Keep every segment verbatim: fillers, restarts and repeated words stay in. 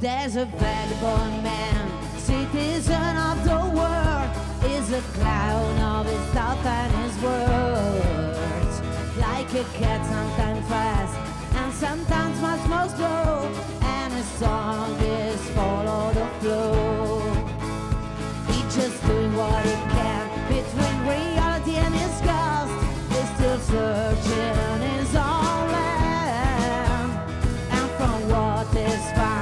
There's a vagabond man, citizen of the world, is a clown of his thought and his words. Like a cat, sometimes fast, and sometimes much more slow, and his song is follow the flow. He's just doing what he can, between reality and his ghost, he's still searching his own land, and from what is found,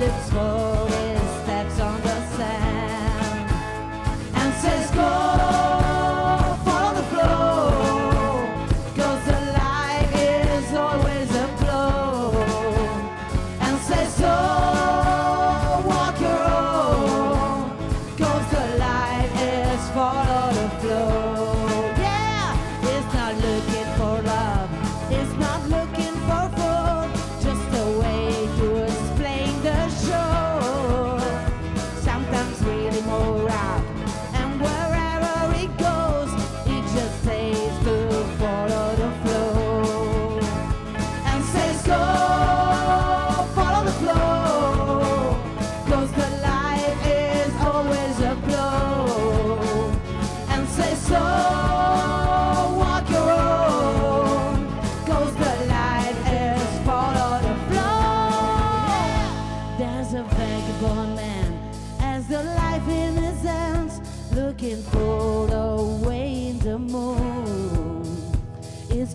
lips for his steps on the sand and says go, follow the flow, cause the life is always a flow, and says so, walk your own, cause the life is follow the flow. Yeah, it's not looking for love, it's not looking for food, just a way to escape the show, sometimes really more out, and wherever it goes, it just says to follow the flow, and says go, follow the flow, cause the life is always a flow, and says so, walk your own, cause the life is follow the flow. There's a vagabond man, has the life in his hands, looking for the way in the moon. It's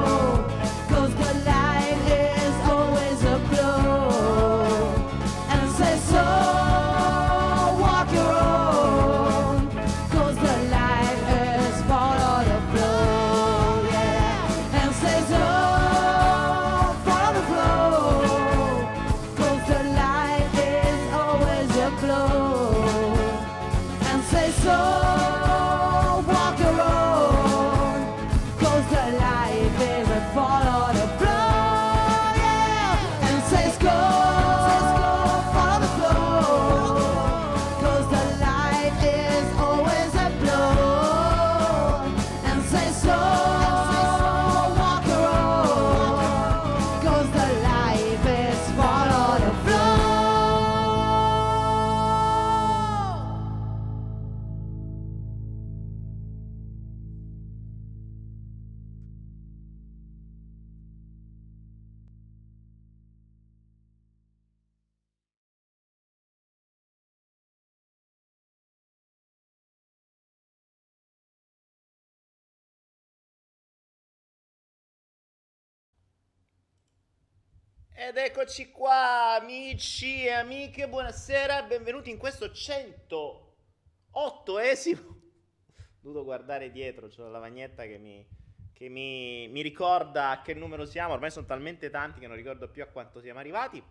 cause the life is always a blow. And says so, ed eccoci qua amici e amiche, buonasera, benvenuti in questo centoottoesimo. Ho dovuto guardare dietro, c'è la lavagnetta che, mi, che mi, mi ricorda a che numero siamo, ormai sono talmente tanti che non ricordo più a quanto siamo arrivati.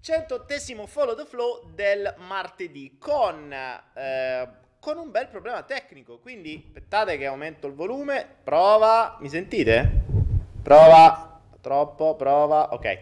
centottesimo Follow the Flow del martedì con, eh, con un bel problema tecnico, quindi aspettate che aumento il volume, prova, mi sentite? Prova... Troppo, prova, ok.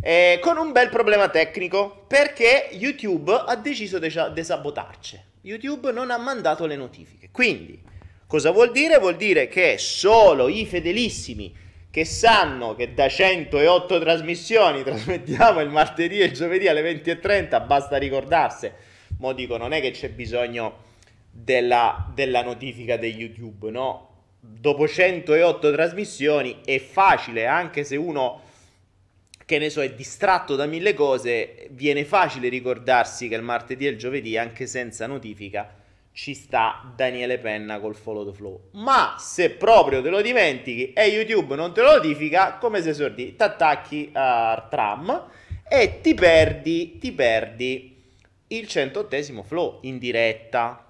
Eh, con un bel problema tecnico, perché YouTube ha deciso di de- de sabotarci. YouTube non ha mandato le notifiche. Quindi, cosa vuol dire? Vuol dire che solo i fedelissimi che sanno che da centootto trasmissioni trasmettiamo il martedì e il giovedì alle venti e trenta, basta ricordarsi. Mo dico, non è che c'è bisogno della, della notifica di YouTube, no? Dopo centootto trasmissioni è facile, anche se uno, che ne so, è distratto da mille cose, viene facile ricordarsi che il martedì e il giovedì, anche senza notifica, ci sta Daniele Penna col Follow the Flow. Ma se proprio te lo dimentichi e YouTube non te lo notifica, come se sordi, t'attacchi al tram e ti perdi, ti perdi il centottesimo Flow in diretta.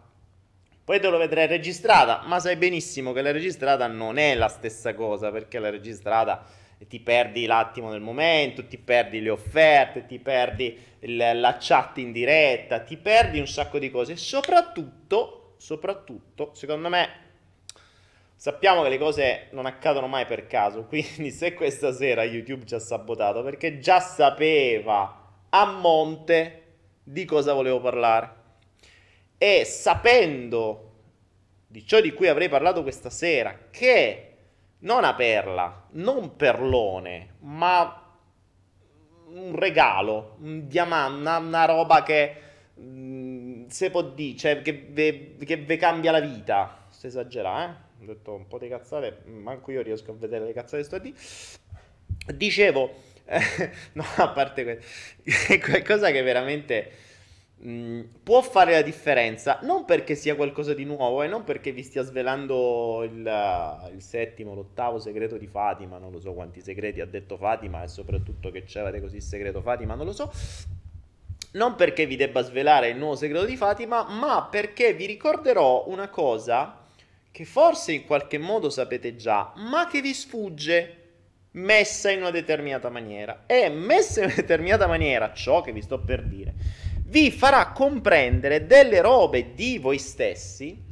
Poi te lo vedrai registrata, ma sai benissimo che la registrata non è la stessa cosa, perché la registrata ti perdi l'attimo del momento, ti perdi le offerte, ti perdi il, la chat in diretta, ti perdi un sacco di cose. Soprattutto, soprattutto, secondo me, Sappiamo che le cose non accadono mai per caso, quindi se questa sera YouTube ci ha sabotato, perché già sapeva a monte di cosa volevo parlare. E sapendo di ciò di cui avrei parlato questa sera, che non una perla, non perlone, ma un regalo, un diamante, una, una roba che mh, se può dire, cioè, che vi cambia la vita. Se esagera, eh? Ho detto un po' di cazzate, manco io riesco a vedere le cazzate sto di. Dicevo, eh, no, a parte questo, è qualcosa che veramente mh, può fare la differenza, non perché sia qualcosa di nuovo e eh, non perché vi stia svelando il, il settimo, l'ottavo segreto di Fatima, non lo so quanti segreti ha detto Fatima e soprattutto che c'avete così segreto Fatima, non lo so. Non perché vi debba svelare il nuovo segreto di Fatima, ma perché vi ricorderò una cosa che forse in qualche modo sapete già, ma che vi sfugge, messa in una determinata maniera. E messa in una determinata maniera, ciò che vi sto per dire, vi farà comprendere delle robe di voi stessi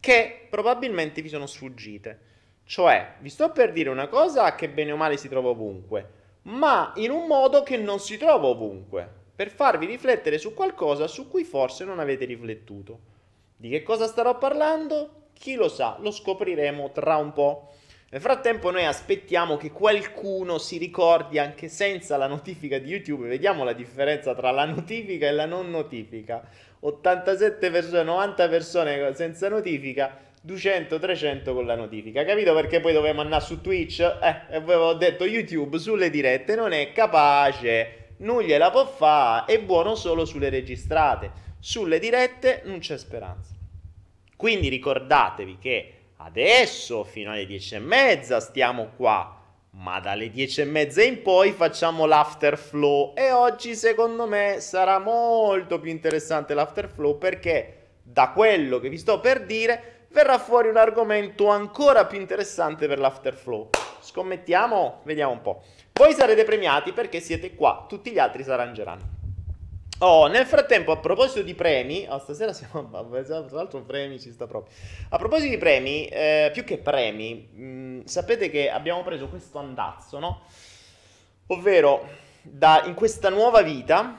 che probabilmente vi sono sfuggite. Cioè, vi sto per dire una cosa che bene o male si trova ovunque, ma in un modo che non si trova ovunque, per farvi riflettere su qualcosa su cui forse non avete riflettuto. Di che cosa starò parlando? Chi lo sa, lo scopriremo tra un po'. Nel frattempo noi aspettiamo che qualcuno si ricordi anche senza la notifica di YouTube. Vediamo la differenza tra la notifica e la non notifica. ottantasette persone, novanta persone senza notifica, duecento, trecento con la notifica. Capito perché poi dovevamo andare su Twitch? Eh, e avevo detto YouTube sulle dirette non è capace, non gliela può fare, è buono solo sulle registrate. Sulle dirette non c'è speranza. Quindi ricordatevi che adesso fino alle dieci e mezza stiamo qua, ma dalle dieci e mezza in poi facciamo l'afterflow. E oggi secondo me sarà molto più interessante l'afterflow, perché da quello che vi sto per dire verrà fuori un argomento ancora più interessante per l'afterflow. Scommettiamo? Vediamo un po'. Voi sarete premiati perché siete qua, tutti gli altri s'arrangeranno. Oh, nel frattempo, a proposito di premi, oh, stasera siamo a... tra l'altro premi ci sta proprio. A proposito di premi, eh, più che premi, mh, sapete che abbiamo preso questo andazzo, no? Ovvero, da, in questa nuova vita,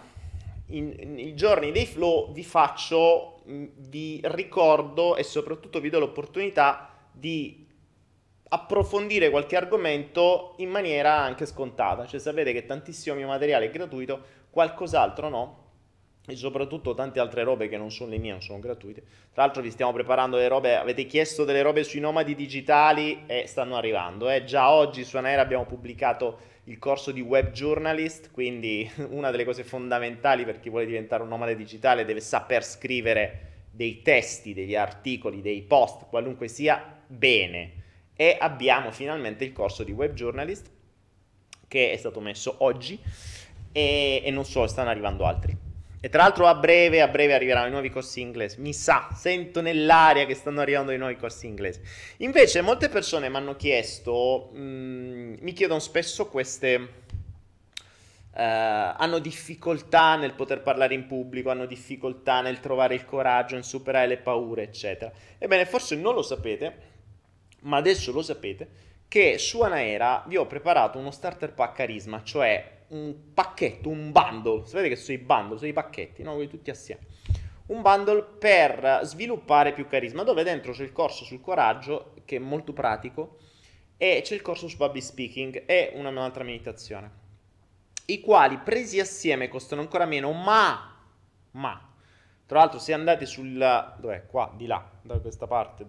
in, in, i giorni dei flow, vi faccio, mh, vi ricordo e soprattutto vi do l'opportunità di approfondire qualche argomento in maniera anche scontata. Cioè, sapete che tantissimo mio materiale è gratuito, qualcos'altro no, e soprattutto tante altre robe che non sono le mie, non sono gratuite. Tra l'altro vi stiamo preparando le robe, avete chiesto delle robe sui nomadi digitali e stanno arrivando. Eh. Già oggi su Anaera abbiamo pubblicato il corso di web journalist, quindi una delle cose fondamentali per chi vuole diventare un nomade digitale deve saper scrivere dei testi, degli articoli, dei post, qualunque sia, bene. E abbiamo finalmente il corso di web journalist che è stato messo oggi. E, e non so, stanno arrivando altri. E tra l'altro a breve, a breve arriveranno i nuovi corsi inglesi. Mi sa, sento nell'aria che stanno arrivando i nuovi corsi inglesi. Invece molte persone mi hanno chiesto, mh, mi chiedono spesso queste... Uh, hanno difficoltà nel poter parlare in pubblico, hanno difficoltà nel trovare il coraggio, nel superare le paure, eccetera. Ebbene, forse non lo sapete, ma adesso lo sapete, che su Anaera vi ho preparato uno starter pack carisma, cioè... un pacchetto, un bundle, sapete che sono i bundle, sono i pacchetti, no? Voi tutti assieme. Un bundle per sviluppare più carisma, dove dentro c'è il corso sul coraggio, che è molto pratico, e c'è il corso su public speaking e un'altra meditazione, i quali presi assieme costano ancora meno, ma, ma, tra l'altro se andate sul, dov'è? Qua, di là, da questa parte,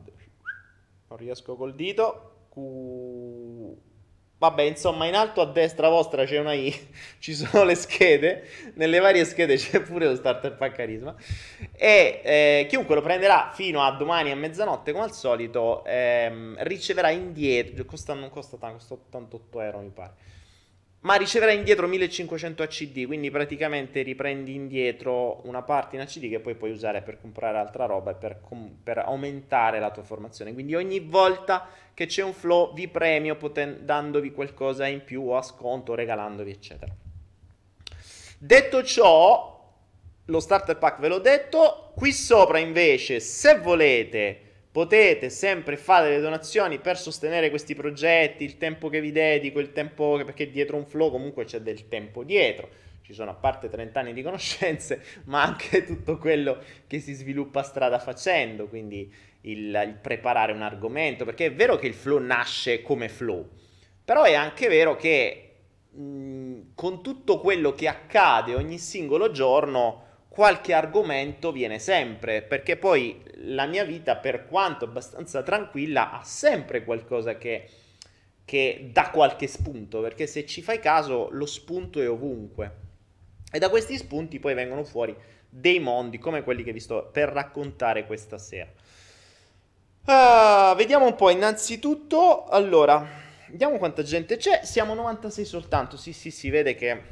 non riesco col dito, Q... Vabbè, insomma, in alto a destra vostra c'è una I, ci sono le schede, nelle varie schede c'è pure lo starter pack carisma, e eh, chiunque lo prenderà fino a domani a mezzanotte, come al solito, ehm, riceverà indietro, costa, non costa tanto, costa ottantotto euro mi pare, ma riceverà indietro millecinquecento A C D, quindi praticamente riprendi indietro una parte in A C D che poi puoi usare per comprare altra roba e per, com- per aumentare la tua formazione. Quindi ogni volta che c'è un flow vi premio poten- dandovi qualcosa in più o a sconto, regalandovi, eccetera. Detto ciò, lo starter pack ve l'ho detto, qui sopra invece se volete Potete sempre fare le donazioni per sostenere questi progetti, il tempo che vi dedico, il tempo, perché dietro un flow comunque c'è del tempo dietro. Ci sono, a parte trenta anni di conoscenze, ma anche tutto quello che si sviluppa strada facendo, quindi il, il preparare un argomento, perché è vero che il flow nasce come flow, però è anche vero che mh, con tutto quello che accade ogni singolo giorno, qualche argomento viene sempre, perché poi la mia vita, per quanto abbastanza tranquilla, ha sempre qualcosa che, che dà qualche spunto, perché se ci fai caso lo spunto è ovunque, e da questi spunti poi vengono fuori dei mondi come quelli che vi sto per raccontare questa sera. Uh, vediamo un po', innanzitutto, allora, vediamo quanta gente c'è, siamo novantasei soltanto, sì sì si vede che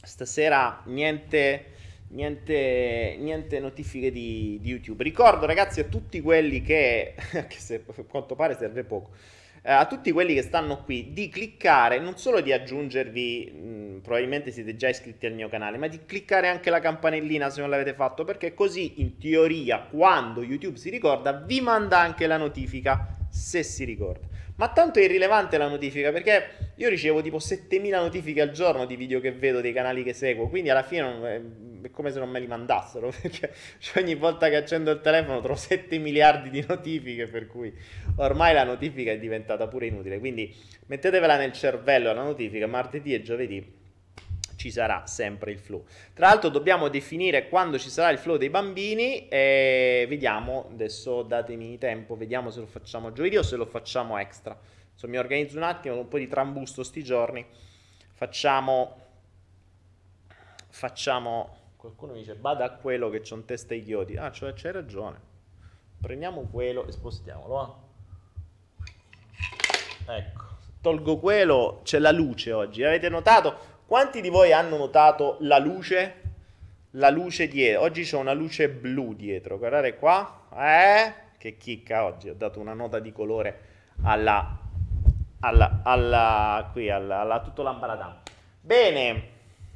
stasera niente... Niente, niente notifiche di, di YouTube. Ricordo, ragazzi, a tutti quelli che, che se, a quanto pare serve poco, eh, a tutti quelli che stanno qui, di cliccare, non solo di aggiungervi, mh, probabilmente siete già iscritti al mio canale, ma di cliccare anche la campanellina se non l'avete fatto, perché così, in teoria, quando YouTube si ricorda, vi manda anche la notifica, se si ricorda. Ma tanto è irrilevante la notifica, perché io ricevo tipo settemila notifiche al giorno di video che vedo, dei canali che seguo, quindi alla fine non è, è come se non me li mandassero, perché ogni volta che accendo il telefono trovo sette miliardi di notifiche, per cui ormai la notifica è diventata pure inutile, quindi mettetevela nel cervello la notifica, martedì e giovedì ci sarà sempre il flow. Tra l'altro dobbiamo definire quando ci sarà il flow dei bambini e vediamo, adesso datemi tempo, vediamo se lo facciamo giovedì o se lo facciamo extra. Insomma, mi organizzo un attimo, un po' di trambusto sti giorni. Facciamo facciamo qualcuno mi dice "Bada a quello che c'ho in testa i chiodi". Ah, cioè c'hai ragione. Prendiamo quello e spostiamolo, eh? Ecco, tolgo quello, c'è la luce oggi. Avete notato? Quanti di voi hanno notato la luce? La luce dietro. Oggi c'è una luce blu dietro. Guardate qua. Eh? Che chicca oggi. Ho dato una nota di colore alla... alla... alla... qui, alla... alla tutto l'ambaradam. Bene.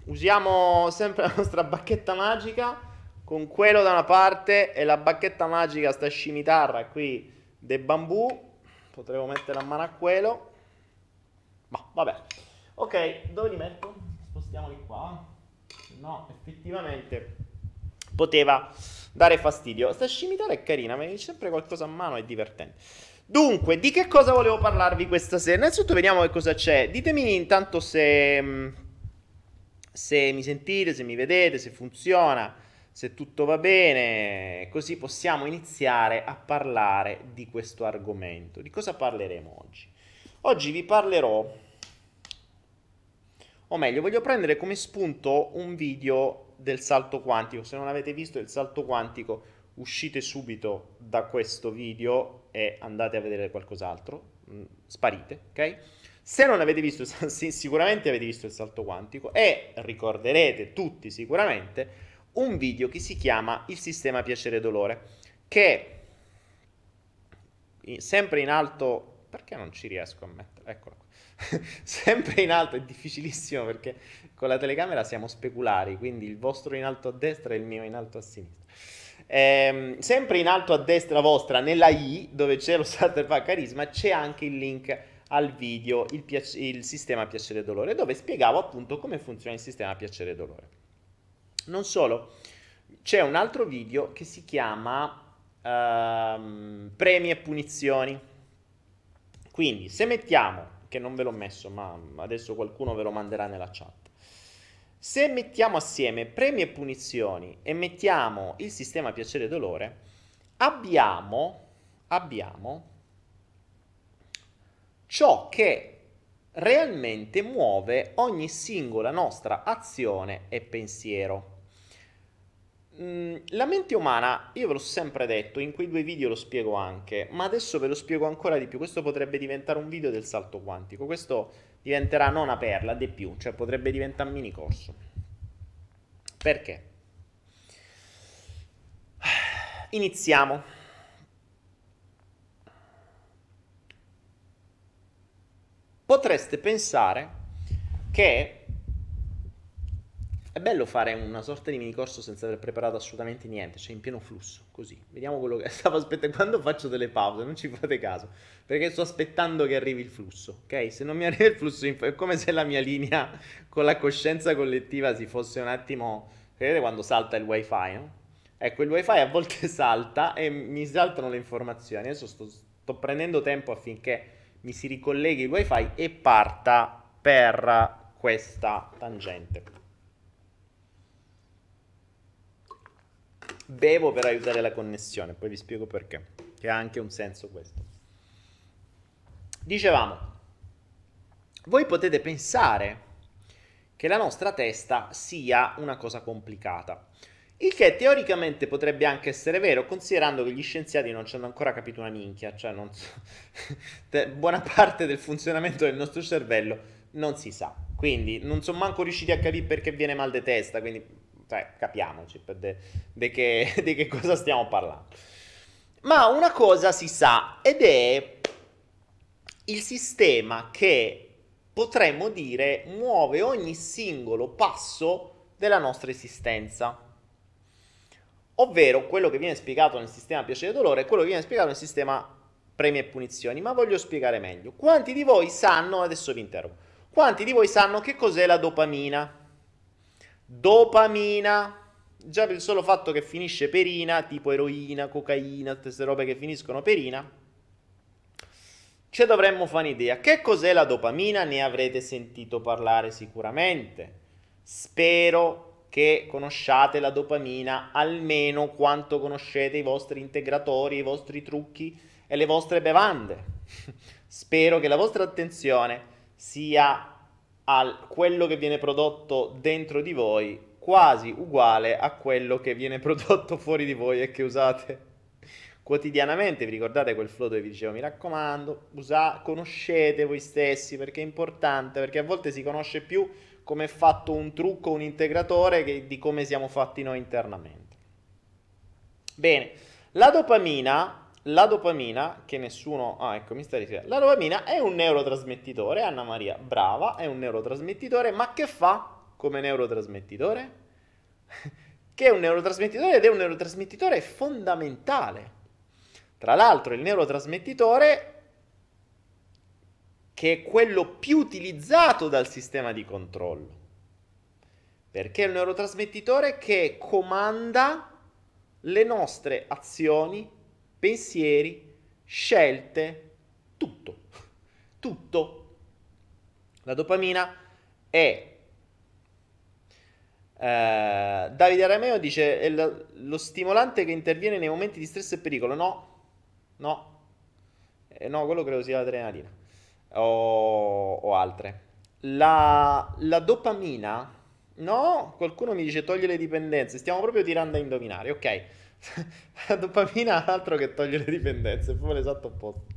Usiamo sempre la nostra bacchetta magica. Con quello da una parte e la bacchetta magica, sta scimitarra qui, del bambù. Potremmo mettere a mano a quello. Ma vabbè. Ok, dove li metto? Spostiamoli qua. No, effettivamente poteva dare fastidio. Sta scimitare è carina, ma c'è sempre qualcosa a mano, è divertente. Dunque, di che cosa volevo parlarvi questa sera? Innanzitutto vediamo che cosa c'è. Ditemi intanto se, se mi sentite, se mi vedete, se funziona, se tutto va bene. Così possiamo iniziare a parlare di questo argomento. Di cosa parleremo oggi? Oggi vi parlerò... O meglio, voglio prendere come spunto un video del salto quantico. Se non avete visto il salto quantico, uscite subito da questo video e andate a vedere qualcos'altro. Sparite, ok? Se non avete visto, sicuramente avete visto il salto quantico e ricorderete tutti sicuramente un video che si chiama Il sistema piacere-dolore, che sempre in alto... Perché non ci riesco a mettere? Eccolo qua. Sempre in alto, è difficilissimo perché con la telecamera siamo speculari, quindi il vostro in alto a destra e il mio in alto a sinistra. Ehm, sempre in alto a destra vostra, nella i, dove c'è lo starter pack carisma, c'è anche il link al video il, piac- il sistema piacere e dolore, dove spiegavo appunto come funziona il sistema piacere e dolore. Non solo, c'è un altro video che si chiama ehm, premi e punizioni. Quindi se mettiamo, che non ve l'ho messo, ma adesso qualcuno ve lo manderà nella chat. Se mettiamo assieme premi e punizioni e mettiamo il sistema piacere e dolore, abbiamo, abbiamo ciò che realmente muove ogni singola nostra azione e pensiero. La mente umana, io ve l'ho sempre detto, in quei due video lo spiego anche, ma adesso ve lo spiego ancora di più. Questo potrebbe diventare un video del salto quantico, questo diventerà non una perla, di più, cioè potrebbe diventare un mini corso. Perché? Iniziamo. Potreste pensare che È bello fare una sorta di mini corso senza aver preparato assolutamente niente, cioè in pieno flusso, così. Vediamo quello che stavo aspettando. Quando faccio delle pause, non ci fate caso, perché sto aspettando che arrivi il flusso, ok? Se non mi arriva il flusso, è come se la mia linea con la coscienza collettiva si fosse un attimo... Vedete quando salta il wifi, no? Ecco, il wifi a volte salta e mi saltano le informazioni. Adesso sto, sto prendendo tempo affinché mi si ricolleghi il wifi e parta per questa tangente. Bevo per aiutare la connessione, poi vi spiego perché, che ha anche un senso questo. Dicevamo, voi potete pensare che la nostra testa sia una cosa complicata, il che teoricamente potrebbe anche essere vero, considerando che gli scienziati non ci hanno ancora capito una minchia, cioè non so, buona parte del funzionamento del nostro cervello non si sa, quindi non sono manco riusciti a capire perché viene mal di testa, quindi... Cioè, capiamoci di che, che cosa stiamo parlando. Ma una cosa si sa, ed è il sistema che, potremmo dire, muove ogni singolo passo della nostra esistenza. Ovvero, quello che viene spiegato nel sistema piacere e dolore è quello che viene spiegato nel sistema premi e punizioni. Ma voglio spiegare meglio. Quanti di voi sanno, adesso vi interrogo, quanti di voi sanno che cos'è la dopamina? Dopamina, già per il solo fatto che finisce perina, tipo eroina, cocaina, tutte queste robe che finiscono perina, ci dovremmo fare un'idea. Che cos'è la dopamina? Ne avrete sentito parlare sicuramente. Spero che conosciate la dopamina almeno quanto conoscete i vostri integratori, i vostri trucchi e le vostre bevande. Spero che la vostra attenzione sia... a quello che viene prodotto dentro di voi quasi uguale a quello che viene prodotto fuori di voi e che usate quotidianamente. Vi ricordate quel flow dove vi dicevo, mi raccomando, usa- conoscete voi stessi, perché è importante, perché a volte si conosce più come è fatto un trucco, un integratore, che di come siamo fatti noi internamente. Bene, la dopamina... La dopamina, che nessuno... Ah, ecco, mi sta rischiando. La dopamina è un neurotrasmettitore, Anna Maria, brava, è un neurotrasmettitore, ma che fa come neurotrasmettitore? Che è un neurotrasmettitore ed è un neurotrasmettitore fondamentale. Tra l'altro il neurotrasmettitore, che è quello più utilizzato dal sistema di controllo, perché è il neurotrasmettitore che comanda le nostre azioni, pensieri, scelte, tutto, tutto. La dopamina è, eh, Davide Arameo dice, è lo, lo stimolante che interviene nei momenti di stress e pericolo. No, no, eh, no, quello credo sia l'adrenalina o, o altre. La, la dopamina, no, qualcuno mi dice toglie le dipendenze, stiamo proprio tirando a indovinare, ok. La dopamina altro che toglie le dipendenze, è proprio l'esatto opposto.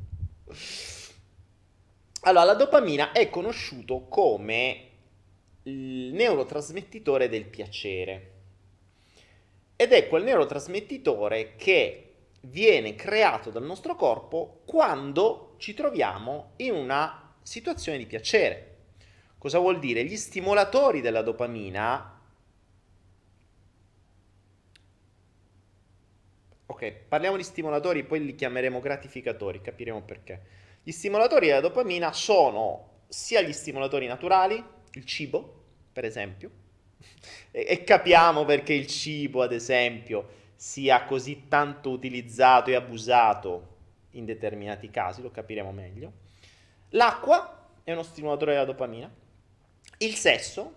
Allora, la dopamina è conosciuto come il neurotrasmettitore del piacere ed è quel neurotrasmettitore che viene creato dal nostro corpo quando ci troviamo in una situazione di piacere. Cosa vuol dire? Gli stimolatori della dopamina... Ok, parliamo di stimolatori, poi li chiameremo gratificatori, capiremo perché. Gli stimolatori della dopamina sono sia gli stimolatori naturali, il cibo, per esempio, e, e capiamo perché il cibo, ad esempio, sia così tanto utilizzato e abusato in determinati casi, lo capiremo meglio. L'acqua è uno stimolatore della dopamina, il sesso,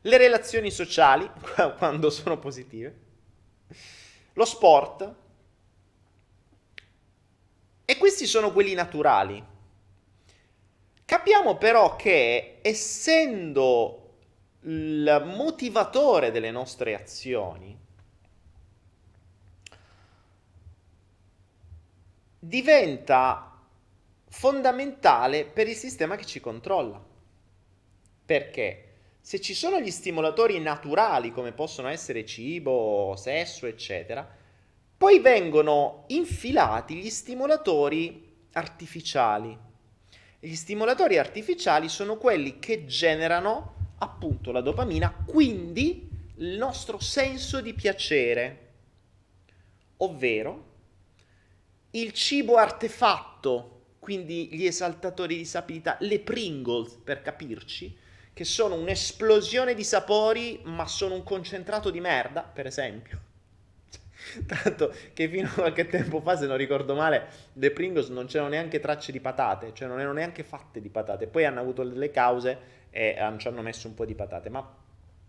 le relazioni sociali, quando sono positive, lo sport, e questi sono quelli naturali. Capiamo però che, essendo il motivatore delle nostre azioni, diventa fondamentale per il sistema che ci controlla. Perché? Se ci sono gli stimolatori naturali, come possono essere cibo, sesso, eccetera, poi vengono infilati gli stimolatori artificiali. Gli stimolatori artificiali sono quelli che generano appunto la dopamina, quindi il nostro senso di piacere, ovvero il cibo artefatto, quindi gli esaltatori di sapidità, le Pringles per capirci, che sono un'esplosione di sapori ma sono un concentrato di merda, per esempio. Tanto che fino a qualche tempo fa, se non ricordo male, le Pringles non c'erano neanche tracce di patate, cioè non erano neanche fatte di patate. Poi hanno avuto delle cause e ci hanno messo un po' di patate, ma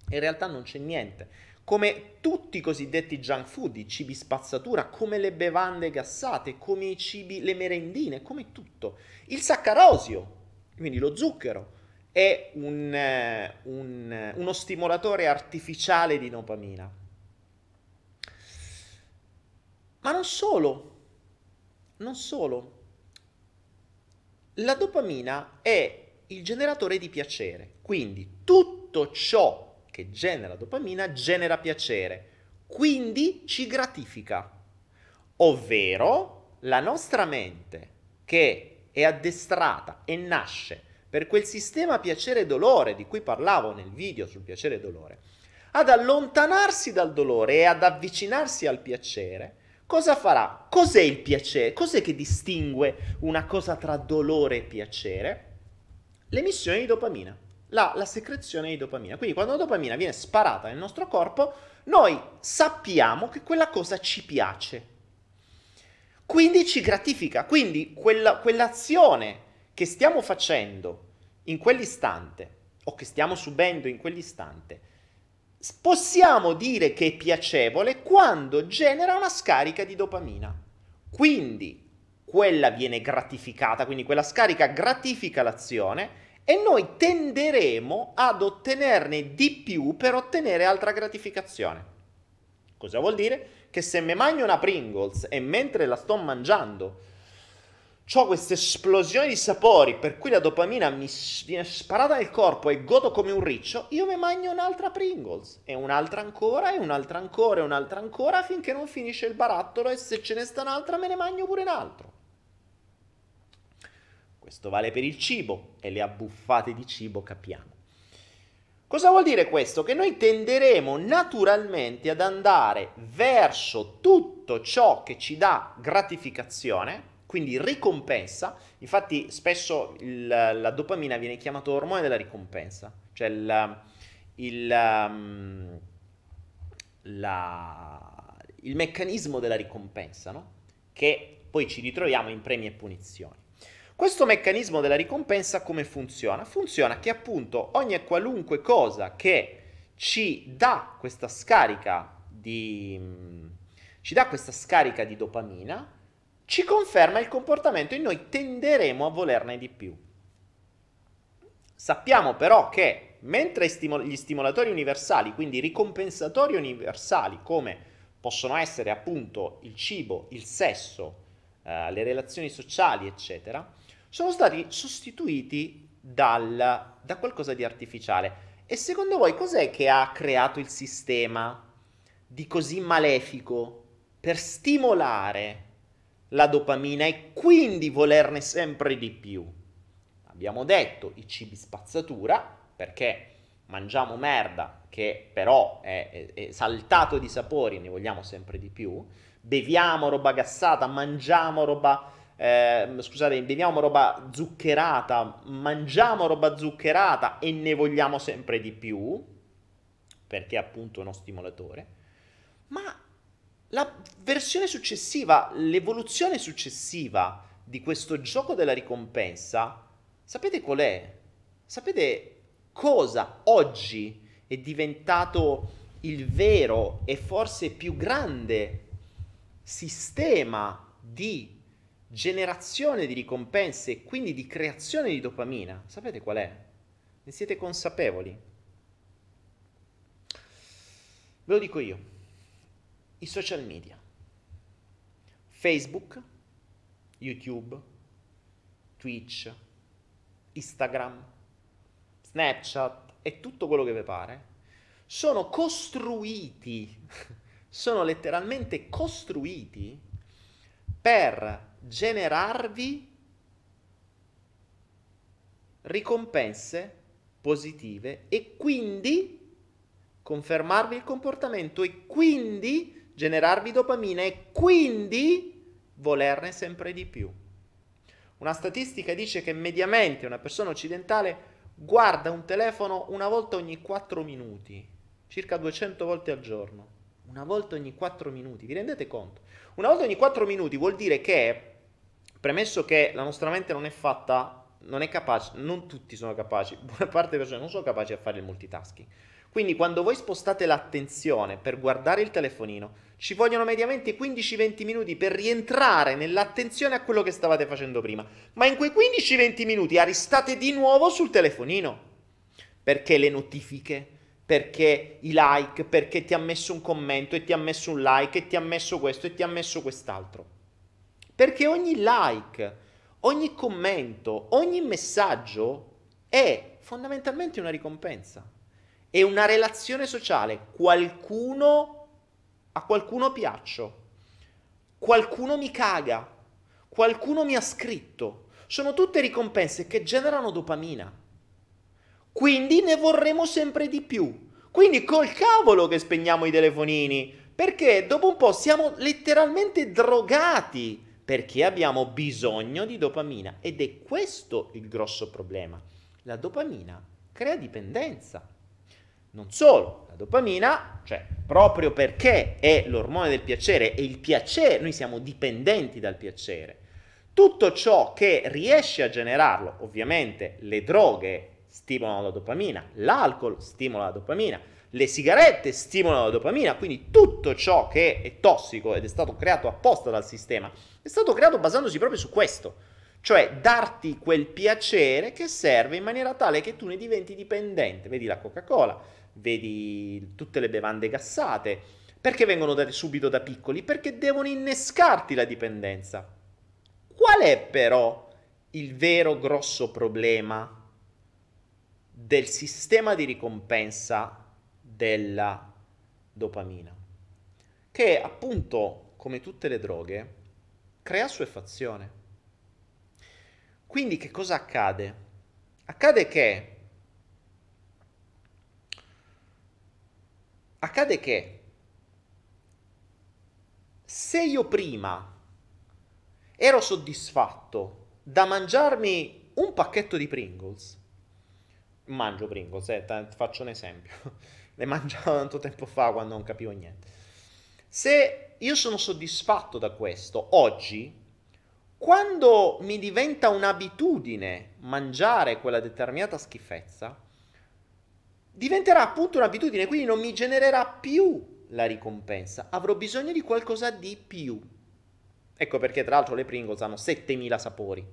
in realtà non c'è niente. Come tutti i cosiddetti junk food, i cibi spazzatura, come le bevande gassate, come i cibi, le merendine, come tutto. Il saccarosio, quindi lo zucchero, è un, un, uno stimolatore artificiale di dopamina. Ma non solo, non solo, la dopamina è il generatore di piacere, quindi tutto ciò che genera dopamina genera piacere, quindi ci gratifica, ovvero la nostra mente che è addestrata e nasce per quel sistema piacere-dolore di cui parlavo nel video sul piacere-dolore, ad allontanarsi dal dolore e ad avvicinarsi al piacere. Cosa farà? Cos'è il piacere? Cos'è che distingue una cosa tra dolore e piacere? L'emissione di dopamina, la, la secrezione di dopamina. Quindi quando la dopamina viene sparata nel nostro corpo, noi sappiamo che quella cosa ci piace. Quindi ci gratifica. Quindi quella, quell'azione che stiamo facendo in quell'istante o che stiamo subendo in quell'istante, possiamo dire che è piacevole quando genera una scarica di dopamina. Quindi quella viene gratificata, quindi quella scarica gratifica l'azione e noi tenderemo ad ottenerne di più per ottenere altra gratificazione. Cosa vuol dire? Che se mi mangio una Pringles e mentre la sto mangiando c'ho questa esplosione di sapori per cui la dopamina mi viene sparata nel corpo e godo come un riccio, io mi mangio un'altra Pringles e un'altra ancora e un'altra ancora e un'altra ancora finché non finisce il barattolo, e se ce ne sta un'altra me ne mangio pure un altro. Questo vale per il cibo e le abbuffate di cibo, capiamo. Cosa vuol dire questo? Che noi tenderemo naturalmente ad andare verso tutto ciò che ci dà gratificazione, quindi ricompensa. Infatti spesso il, la dopamina viene chiamata ormone della ricompensa, cioè il, il, la, il meccanismo della ricompensa, no? Che poi ci ritroviamo in premi e punizioni. Questo meccanismo della ricompensa come funziona? Funziona che appunto ogni e qualunque cosa che ci dà questa scarica di, ci dà questa scarica di dopamina, ci conferma il comportamento e noi tenderemo a volerne di più. Sappiamo però che mentre gli stimolatori universali, quindi ricompensatori universali, come possono essere appunto il cibo, il sesso, eh, le relazioni sociali, eccetera, sono stati sostituiti dal, da qualcosa di artificiale. E secondo voi cos'è che ha creato il sistema di così malefico per stimolare la dopamina e quindi volerne sempre di più? Abbiamo detto i cibi spazzatura, perché mangiamo merda che però è, è, è saltato di sapori e ne vogliamo sempre di più. Beviamo roba gassata, mangiamo roba eh, scusate, beviamo roba zuccherata, mangiamo roba zuccherata e ne vogliamo sempre di più, perché è appunto uno stimolatore. Ma la versione successiva, l'evoluzione successiva di questo gioco della ricompensa, sapete qual è? Sapete cosa oggi è diventato il vero e forse più grande sistema di generazione di ricompense e quindi di creazione di dopamina? Sapete qual è? Ne siete consapevoli? Ve lo dico io. I social media, Facebook, YouTube, Twitch, Instagram, Snapchat e tutto quello che vi pare, sono costruiti, sono letteralmente costruiti per generarvi ricompense positive e quindi confermarvi il comportamento e quindi generarvi dopamina e quindi volerne sempre di più. Una statistica dice che mediamente una persona occidentale guarda un telefono una volta ogni quattro minuti, circa duecento volte al giorno. Una volta ogni quattro minuti, vi rendete conto? Una volta ogni quattro minuti vuol dire che, premesso che la nostra mente non è fatta, non è capace, non tutti sono capaci, buona parte delle persone non sono capaci a fare il multitasking. Quindi quando voi spostate l'attenzione per guardare il telefonino, ci vogliono mediamente quindici venti minuti per rientrare nell'attenzione a quello che stavate facendo prima. Ma in quei quindici venti minuti restate di nuovo sul telefonino, perché le notifiche, perché i like, perché ti ha messo un commento e ti ha messo un like e ti ha messo questo e ti ha messo quest'altro. Perché ogni like, ogni commento, ogni messaggio è fondamentalmente una ricompensa. È una relazione sociale. Qualcuno, a qualcuno piaccio, qualcuno mi caga, qualcuno mi ha scritto. Sono tutte ricompense che generano dopamina. Quindi ne vorremmo sempre di più. Quindi col cavolo che spegniamo i telefonini, perché dopo un po' siamo letteralmente drogati, perché abbiamo bisogno di dopamina. Ed è questo il grosso problema. La dopamina crea dipendenza. Non solo, la dopamina, cioè proprio perché è l'ormone del piacere, è il piacere, noi siamo dipendenti dal piacere. Tutto ciò che riesce a generarlo, ovviamente le droghe, stimolano la dopamina, l'alcol stimola la dopamina, le sigarette stimolano la dopamina, quindi tutto ciò che è tossico ed è stato creato apposta dal sistema, è stato creato basandosi proprio su questo, cioè darti quel piacere che serve in maniera tale che tu ne diventi dipendente. Vedi la Coca-Cola, vedi tutte le bevande gassate, perché vengono date subito da piccoli? Perché devono innescarti la dipendenza. Qual è però il vero grosso problema del sistema di ricompensa della dopamina, che appunto, come tutte le droghe, crea assuefazione? Quindi che cosa accade? Accade che accade che se io prima ero soddisfatto da mangiarmi un pacchetto di Pringles, mangio Pringles, eh, t- faccio un esempio, le mangiavo tanto tempo fa quando non capivo niente. Se io sono soddisfatto da questo, oggi, quando mi diventa un'abitudine mangiare quella determinata schifezza, diventerà appunto un'abitudine, quindi non mi genererà più la ricompensa, avrò bisogno di qualcosa di più. Ecco perché tra l'altro le Pringles hanno settemila sapori,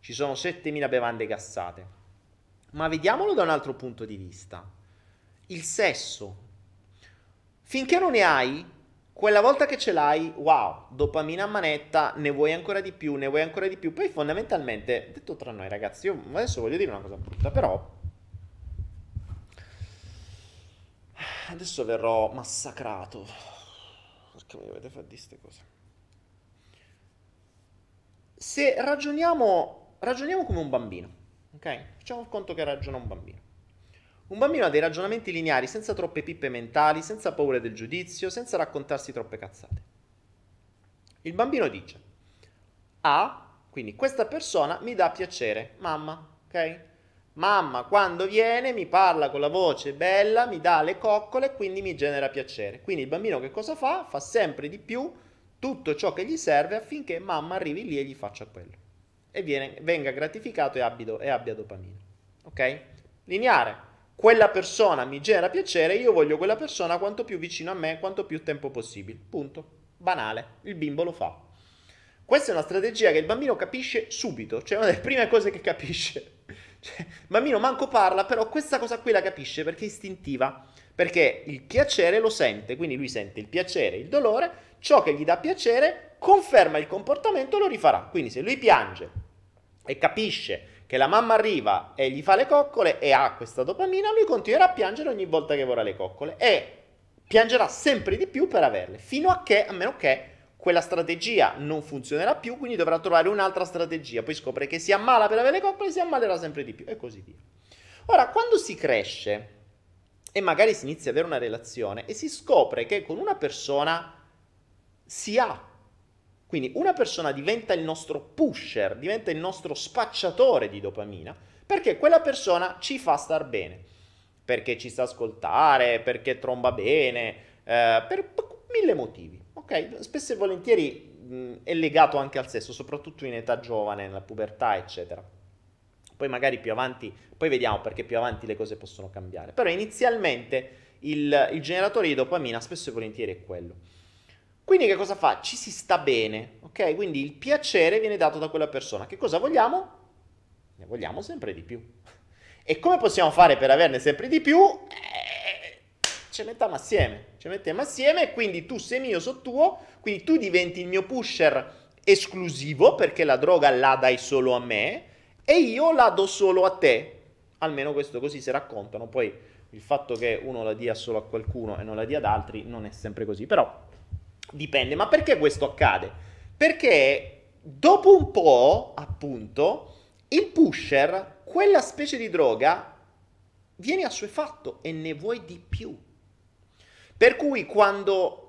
ci sono settemila bevande gassate. Ma vediamolo da un altro punto di vista. Il sesso. Finché non ne hai, quella volta che ce l'hai, wow, dopamina a manetta, ne vuoi ancora di più, ne vuoi ancora di più. Poi fondamentalmente, detto tra noi ragazzi, io adesso voglio dire una cosa brutta, però... Adesso verrò massacrato. Perché mi dovete fare di ste cose? Se ragioniamo, ragioniamo come un bambino. Ok? Facciamo conto che ragiona un bambino. Un bambino ha dei ragionamenti lineari, senza troppe pippe mentali, senza paura del giudizio, senza raccontarsi troppe cazzate. Il bambino dice: ah, quindi questa persona mi dà piacere, mamma, ok? Mamma quando viene mi parla con la voce bella, mi dà le coccole, quindi mi genera piacere. Quindi il bambino che cosa fa? Fa sempre di più tutto ciò che gli serve affinché mamma arrivi lì e gli faccia quello. E viene, venga gratificato e, abido, e abbia dopamina, ok? Lineare, quella persona mi genera piacere, io voglio quella persona quanto più vicino a me, quanto più tempo possibile, punto, banale, il bimbo lo fa. Questa è una strategia che il bambino capisce subito, cioè una delle prime cose che capisce, cioè, il bambino manco parla, però questa cosa qui la capisce perché è istintiva, perché il piacere lo sente, quindi lui sente il piacere, il dolore, ciò che gli dà piacere conferma il comportamento, lo rifarà, quindi se lui piange e capisce che la mamma arriva e gli fa le coccole e ha questa dopamina, lui continuerà a piangere ogni volta che vorrà le coccole e piangerà sempre di più per averle, fino a che, a meno che quella strategia non funzionerà più, quindi dovrà trovare un'altra strategia, poi scopre che si ammala per avere le coccole e si ammalerà sempre di più e così via. Ora, quando si cresce e magari si inizia ad avere una relazione e si scopre che con una persona si ha, quindi una persona diventa il nostro pusher, diventa il nostro spacciatore di dopamina, perché quella persona ci fa star bene, perché ci sa ascoltare, perché tromba bene, eh, per mille motivi, ok? Spesso e volentieri mh, è legato anche al sesso, soprattutto in età giovane, nella pubertà, eccetera. Poi magari più avanti, poi vediamo perché più avanti le cose possono cambiare. Però inizialmente il, il generatore di dopamina spesso e volentieri è quello. Quindi che cosa fa? Ci si sta bene, ok? Quindi il piacere viene dato da quella persona. Che cosa vogliamo? Ne vogliamo sempre di più. E come possiamo fare per averne sempre di più? Eh, ce ne mettiamo assieme, ce ne mettiamo assieme, quindi tu sei mio, so tuo, quindi tu diventi il mio pusher esclusivo, perché la droga la dai solo a me, e io la do solo a te, almeno questo così si raccontano. Poi il fatto che uno la dia solo a qualcuno e non la dia ad altri non è sempre così, però dipende. Ma perché questo accade? Perché dopo un po', appunto, il pusher, quella specie di droga, viene assuefatto e ne vuoi di più. Per cui quando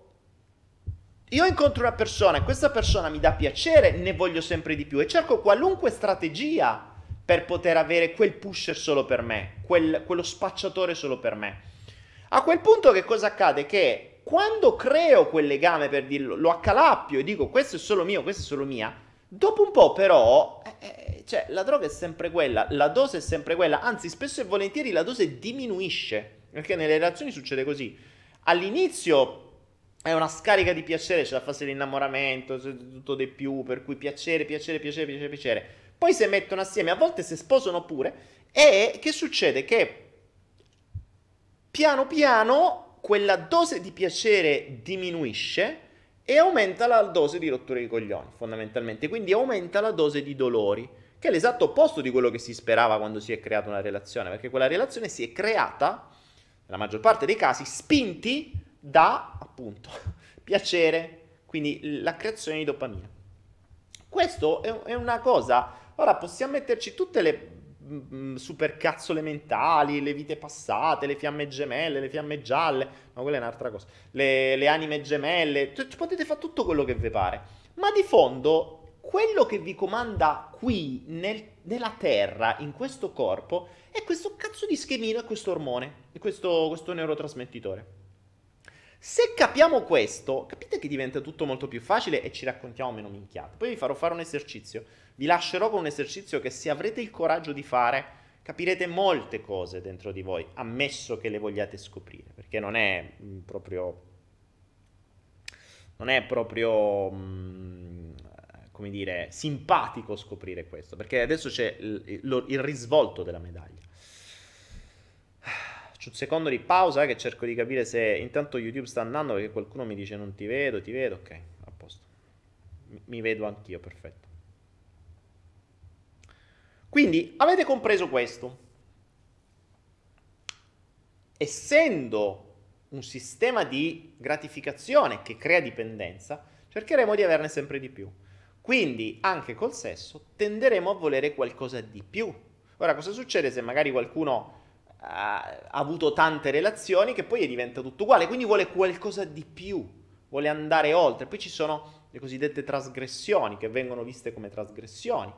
io incontro una persona e questa persona mi dà piacere, ne voglio sempre di più e cerco qualunque strategia per poter avere quel pusher solo per me, quel, quello spacciatore solo per me. A quel punto che cosa accade? Che quando creo quel legame, per dirlo, lo accalappio e dico questo è solo mio, questo è solo mia, dopo un po' però, eh, cioè la droga è sempre quella, la dose è sempre quella, anzi spesso e volentieri la dose diminuisce, perché nelle relazioni succede così. All'inizio è una scarica di piacere, ce la fa se l'innamoramento, tutto di più, per cui piacere, piacere, piacere, piacere, piacere. Poi si mettono assieme, a volte si sposano pure, e che succede? Che piano piano quella dose di piacere diminuisce e aumenta la dose di rotture di coglioni, fondamentalmente. Quindi aumenta la dose di dolori, che è l'esatto opposto di quello che si sperava quando si è creata una relazione, perché quella relazione si è creata, nella maggior parte dei casi, spinti da, appunto, piacere, quindi la creazione di dopamina. Questo è, è una cosa. Ora possiamo metterci tutte le mh, supercazzole mentali, le vite passate, le fiamme gemelle, le fiamme gialle, no, quella è un'altra cosa, le, le anime gemelle, cioè, potete fare tutto quello che vi pare, ma di fondo quello che vi comanda qui nel, nella terra, in questo corpo, è questo cazzo di schemino e questo ormone, e questo, questo neurotrasmettitore. Se capiamo questo, capite che diventa tutto molto più facile e ci raccontiamo meno minchiate. Poi vi farò fare un esercizio, vi lascerò con un esercizio che, se avrete il coraggio di fare, capirete molte cose dentro di voi, ammesso che le vogliate scoprire, perché non è proprio, non è proprio, come dire, simpatico scoprire questo, perché adesso c'è il, il risvolto della medaglia. Un secondo di pausa che cerco di capire se intanto YouTube sta andando, perché qualcuno mi dice non ti vedo, ti vedo, ok, a posto, mi vedo anch'io, perfetto. Quindi avete compreso questo? Essendo un sistema di gratificazione che crea dipendenza, cercheremo di averne sempre di più, quindi anche col sesso tenderemo a volere qualcosa di più. Ora, cosa succede se magari qualcuno ha avuto tante relazioni che poi diventa tutto uguale, quindi vuole qualcosa di più, vuole andare oltre? Poi ci sono le cosiddette trasgressioni, che vengono viste come trasgressioni,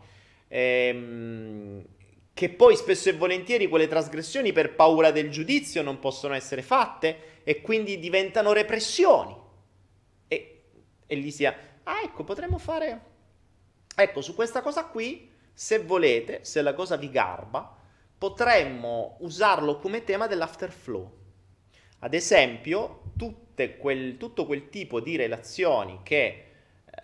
ehm, che poi spesso e volentieri quelle trasgressioni, per paura del giudizio, non possono essere fatte e quindi diventano repressioni, e, e lì sia, ah ecco, potremmo fare, ecco, su questa cosa qui, se volete, se la cosa vi garba, potremmo usarlo come tema dell'afterflow. Ad esempio, tutte quel, tutto quel tipo di relazioni che eh,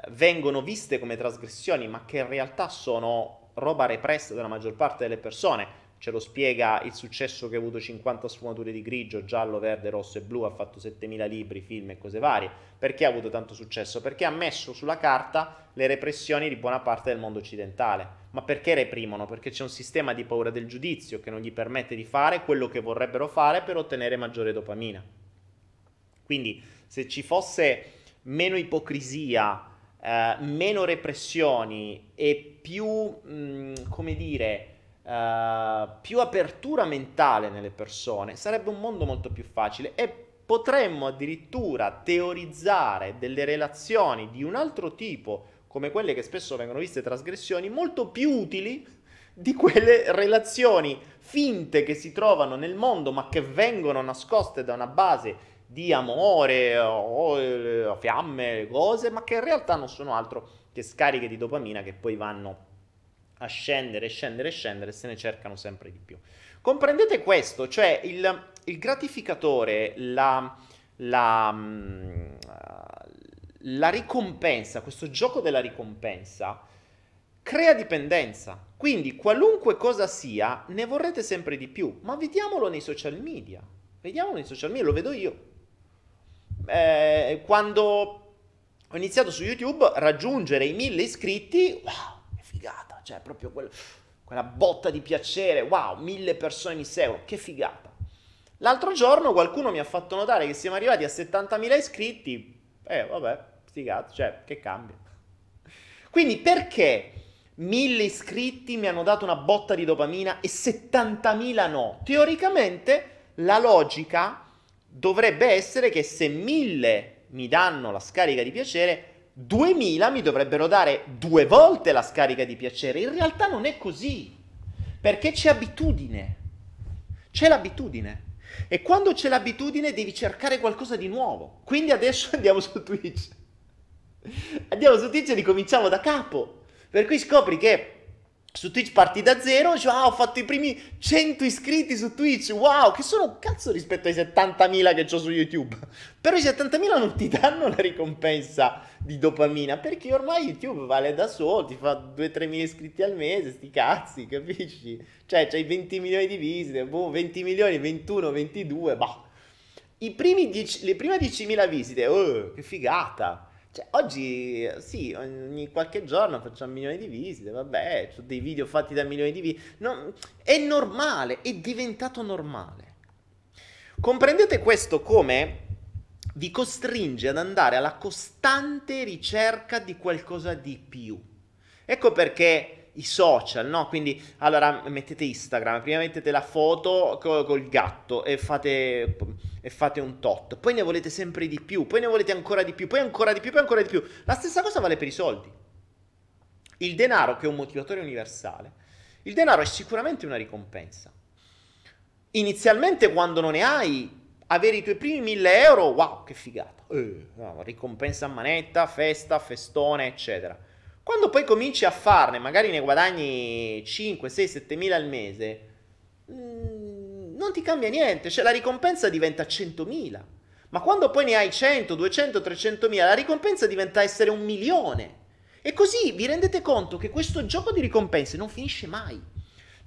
vengono viste come trasgressioni, ma che in realtà sono roba repressa dalla maggior parte delle persone. Ce lo spiega il successo che ha avuto cinquanta sfumature di grigio, giallo, verde, rosso e blu, ha fatto settemila libri, film e cose varie. Perché ha avuto tanto successo? Perché ha messo sulla carta le repressioni di buona parte del mondo occidentale. Ma perché reprimono? Perché c'è un sistema di paura del giudizio che non gli permette di fare quello che vorrebbero fare per ottenere maggiore dopamina. Quindi, se ci fosse meno ipocrisia, eh, meno repressioni e più, mh, come dire... uh, più apertura mentale nelle persone, sarebbe un mondo molto più facile e potremmo addirittura teorizzare delle relazioni di un altro tipo, come quelle che spesso vengono viste trasgressioni, molto più utili di quelle relazioni finte che si trovano nel mondo ma che vengono nascoste da una base di amore o, o fiamme, cose, ma che in realtà non sono altro che scariche di dopamina che poi vanno a scendere, scendere, scendere e se ne cercano sempre di più. Comprendete questo? Cioè il, il gratificatore, la, la, la ricompensa, questo gioco della ricompensa crea dipendenza. Quindi qualunque cosa sia ne vorrete sempre di più, ma vediamolo nei social media. Vediamolo nei social media, lo vedo io. Eh, quando ho iniziato su YouTube, raggiungere i mille iscritti, wow, che figata, cioè proprio quel, quella botta di piacere, wow, mille persone mi seguono, che figata. L'altro giorno qualcuno mi ha fatto notare che siamo arrivati a settantamila iscritti, eh vabbè, figata, cioè che cambia. Quindi perché mille iscritti mi hanno dato una botta di dopamina e settantamila no? Teoricamente la logica dovrebbe essere che se mille mi danno la scarica di piacere, duemila mi dovrebbero dare due volte la scarica di piacere. In realtà non è così, perché c'è abitudine, c'è l'abitudine. E quando c'è l'abitudine devi cercare qualcosa di nuovo. Quindi adesso andiamo su Twitch. Andiamo su Twitch e ricominciamo da capo. Per cui scopri che su Twitch parti da zero, cioè, ah, ho fatto i primi cento iscritti su Twitch, wow, che sono un cazzo rispetto ai settantamila che ho su YouTube. Però i settantamila non ti danno la ricompensa di dopamina, perché ormai YouTube vale da solo, ti fa due tre mila iscritti al mese, sti cazzi, capisci? Cioè, c'hai venti milioni di visite, boh, venti milioni, ventuno, ventidue, bah. I primi dieci, le prime diecimila visite, oh, che figata. Cioè, oggi, sì, ogni qualche giorno facciamo milioni di visite, vabbè, ho dei video fatti da milioni di visite. No, è normale, è diventato normale. Comprendete questo come vi costringe ad andare alla costante ricerca di qualcosa di più. Ecco perché i social, no? Quindi, allora, mettete Instagram, prima mettete la foto col, col gatto e fate... e fate un tot, poi ne volete sempre di più, poi ne volete ancora di più, poi ancora di più, poi ancora di più. La stessa cosa vale per i soldi. Il denaro, che è un motivatore universale, il denaro è sicuramente una ricompensa. Inizialmente quando non ne hai, avere i tuoi primi mille euro, wow, che figata, eh, no, ricompensa a manetta, festa, festone, eccetera. Quando poi cominci a farne, magari ne guadagni cinque, sei, sette mila al mese, mh, non ti cambia niente, cioè la ricompensa diventa centomila, ma quando poi ne hai cento, duecento, trecentomila, la ricompensa diventa essere un milione. E così vi rendete conto che questo gioco di ricompense non finisce mai.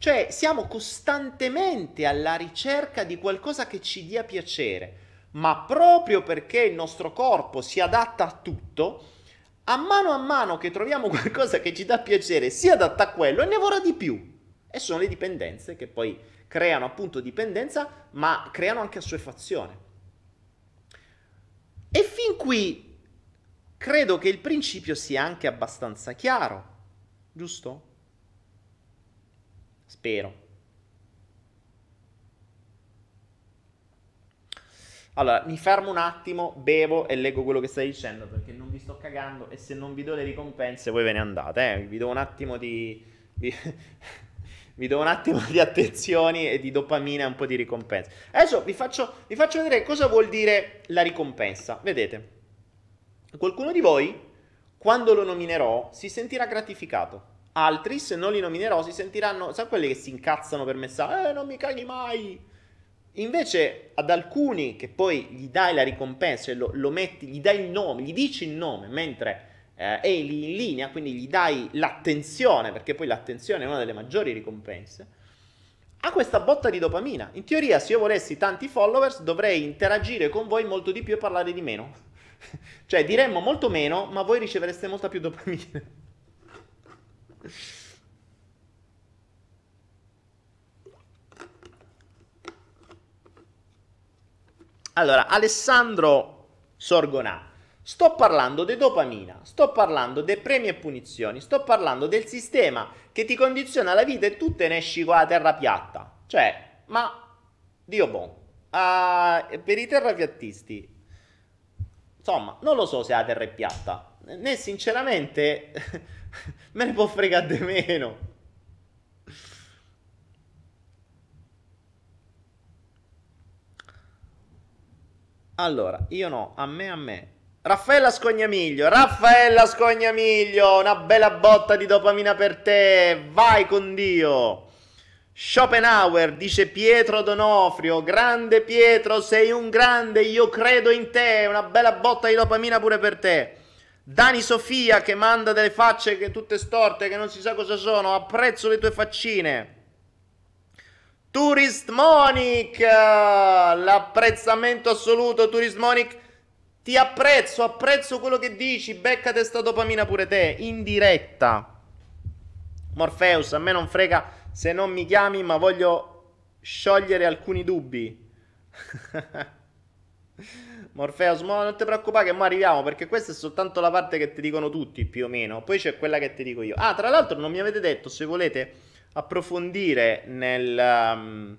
Cioè siamo costantemente alla ricerca di qualcosa che ci dia piacere, ma proprio perché il nostro corpo si adatta a tutto, a mano a mano che troviamo qualcosa che ci dà piacere, si adatta a quello e ne vorrà di più. E sono le dipendenze che poi creano appunto dipendenza, ma creano anche assuefazione. E fin qui credo che il principio sia anche abbastanza chiaro, giusto? Spero. Allora, mi fermo un attimo, bevo e leggo quello che stai dicendo, perché non vi sto cagando e se non vi do le ricompense voi ve ne andate, eh? Vi do un attimo di... Vi... Vi do un attimo di attenzioni e di dopamina e un po' di ricompensa. Adesso vi faccio, vi faccio vedere cosa vuol dire la ricompensa. Vedete, qualcuno di voi, quando lo nominerò, si sentirà gratificato. Altri, se non li nominerò, si sentiranno... Sa quelli che si incazzano per messaggio? Eh, non mi caghi mai! Invece, ad alcuni che poi gli dai la ricompensa, cioè lo, lo metti, gli dai il nome, gli dici il nome, mentre... Eh, è in linea, quindi gli dai l'attenzione, perché poi l'attenzione è una delle maggiori ricompense, ha questa botta di dopamina. In teoria, se io volessi tanti followers, dovrei interagire con voi molto di più e parlare di meno. Cioè, diremmo molto meno, ma voi ricevereste molta più dopamina. Allora, Alessandro Sorgonà. Sto parlando di dopamina, sto parlando dei premi e punizioni, sto parlando del sistema che ti condiziona la vita e tu te ne esci con la terra piatta. Cioè, ma, Dio buon, uh, per i terrapiattisti, insomma, non lo so se la terra è piatta, né sinceramente me ne può fregare di meno. Allora, io no, a me, a me. Raffaella Scognamiglio, Raffaella Scognamiglio, una bella botta di dopamina per te, vai con Dio. Schopenhauer, dice Pietro D'Onofrio, grande Pietro, sei un grande, io credo in te, una bella botta di dopamina pure per te. Dani Sofia che manda delle facce che tutte storte, che non si sa cosa sono, apprezzo le tue faccine. Tourist Monic, l'apprezzamento assoluto, Tourist Monic, ti apprezzo, apprezzo quello che dici, beccate sta dopamina pure te, in diretta. Morpheus, a me non frega se non mi chiami, ma voglio sciogliere alcuni dubbi. Morpheus, ma non ti preoccupare che mo arriviamo, perché questa è soltanto la parte che ti dicono tutti, più o meno, poi c'è quella che ti dico io. Ah, tra l'altro non mi avete detto, se volete approfondire nel, um,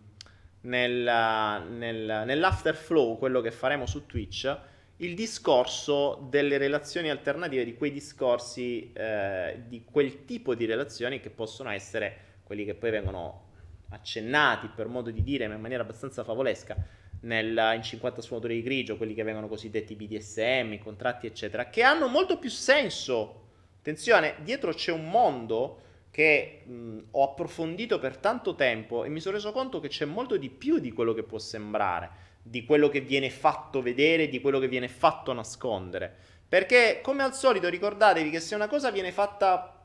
nel, uh, nel, nell'afterflow, quello che faremo su Twitch, il discorso delle relazioni alternative, di quei discorsi, eh, di quel tipo di relazioni che possono essere quelli che poi vengono accennati, per modo di dire, ma in maniera abbastanza favolesca, nel, in cinquanta sfumature di grigio, quelli che vengono cosiddetti B D S M, i contratti eccetera, che hanno molto più senso. Attenzione, dietro c'è un mondo che mh, ho approfondito per tanto tempo e mi sono reso conto che c'è molto di più di quello che può sembrare, di quello che viene fatto vedere, di quello che viene fatto nascondere, perché come al solito ricordatevi che se una cosa viene fatta,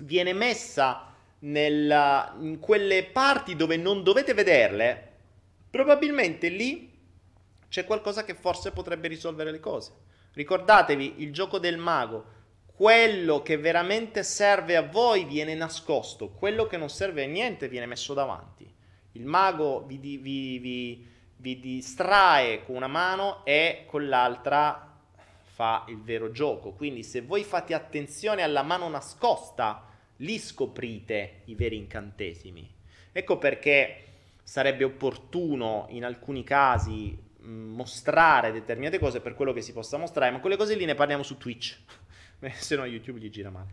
viene messa nella, in quelle parti dove non dovete vederle, probabilmente lì c'è qualcosa che forse potrebbe risolvere le cose. Ricordatevi il gioco del mago. Quello che veramente serve a voi viene nascosto, quello che non serve a niente viene messo davanti. Il mago vi, vi, vi, vi distrae con una mano e con l'altra fa il vero gioco. Quindi se voi fate attenzione alla mano nascosta, lì scoprite i veri incantesimi. Ecco perché sarebbe opportuno in alcuni casi mh, mostrare determinate cose per quello che si possa mostrare, ma quelle cose lì ne parliamo su Twitch. Se no YouTube gli gira male.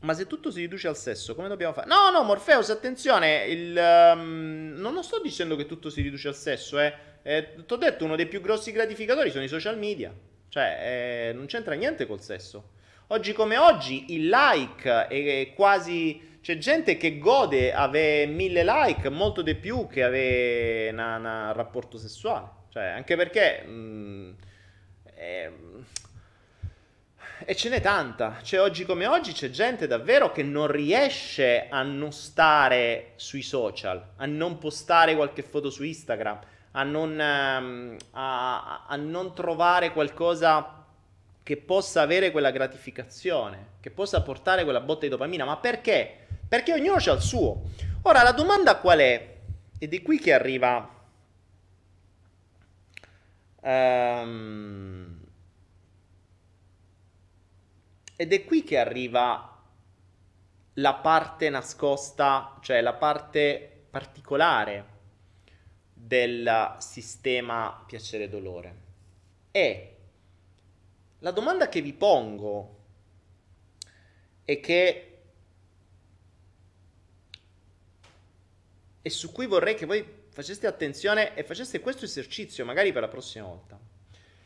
Ma se tutto si riduce al sesso, come dobbiamo fare? No, no, Morpheus, attenzione, il, um, non lo sto dicendo che tutto si riduce al sesso, eh. eh T'ho detto, uno dei più grossi gratificatori sono i social media. Cioè, eh, non c'entra niente col sesso. Oggi come oggi, il like è quasi... C'è gente che gode avere mille like, molto di più che avere un rapporto sessuale. Cioè, anche perché... Mh, è... E ce n'è tanta, cioè oggi come oggi c'è gente davvero che non riesce a non stare sui social, a non postare qualche foto su Instagram, a non, a, a non trovare qualcosa che possa avere quella gratificazione, che possa portare quella botta di dopamina. Ma perché? Perché ognuno c'ha il suo. Ora la domanda qual è? Ed è qui che arriva... Um, Ed è qui che arriva la parte nascosta, cioè la parte particolare del sistema piacere-dolore. E la domanda che vi pongo è che, e su cui vorrei che voi faceste attenzione e faceste questo esercizio magari per la prossima volta,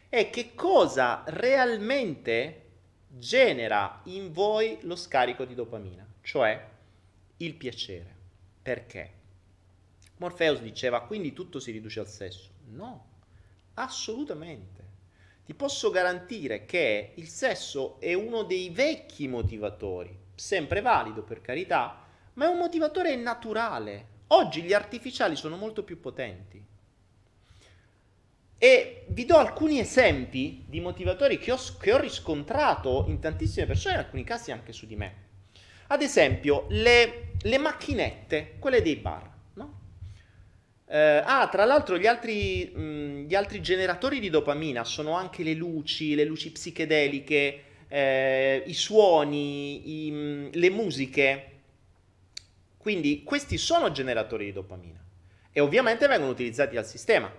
è che cosa realmente genera in voi lo scarico di dopamina, cioè il piacere. Perché? Morpheus diceva, quindi tutto si riduce al sesso. No, assolutamente. Ti posso garantire che il sesso è uno dei vecchi motivatori, sempre valido per carità, ma è un motivatore naturale. Oggi gli artificiali sono molto più potenti. E vi do alcuni esempi di motivatori che ho, che ho riscontrato in tantissime persone, in alcuni casi anche su di me. Ad esempio, le, le macchinette, quelle dei bar, no? Eh, ah, tra l'altro gli altri, mh, gli altri generatori di dopamina sono anche le luci, le luci psichedeliche, eh, i suoni, i, mh, le musiche. Quindi questi sono generatori di dopamina e ovviamente vengono utilizzati dal sistema.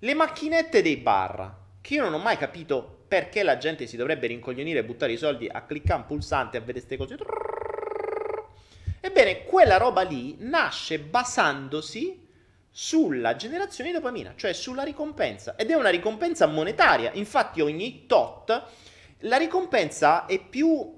Le macchinette dei bar, che io non ho mai capito perché la gente si dovrebbe rincoglionire e buttare i soldi a cliccare un pulsante a vedere queste cose. Ebbene, quella roba lì nasce basandosi sulla generazione di dopamina, cioè sulla ricompensa, ed è una ricompensa monetaria. Infatti ogni tot la ricompensa è più...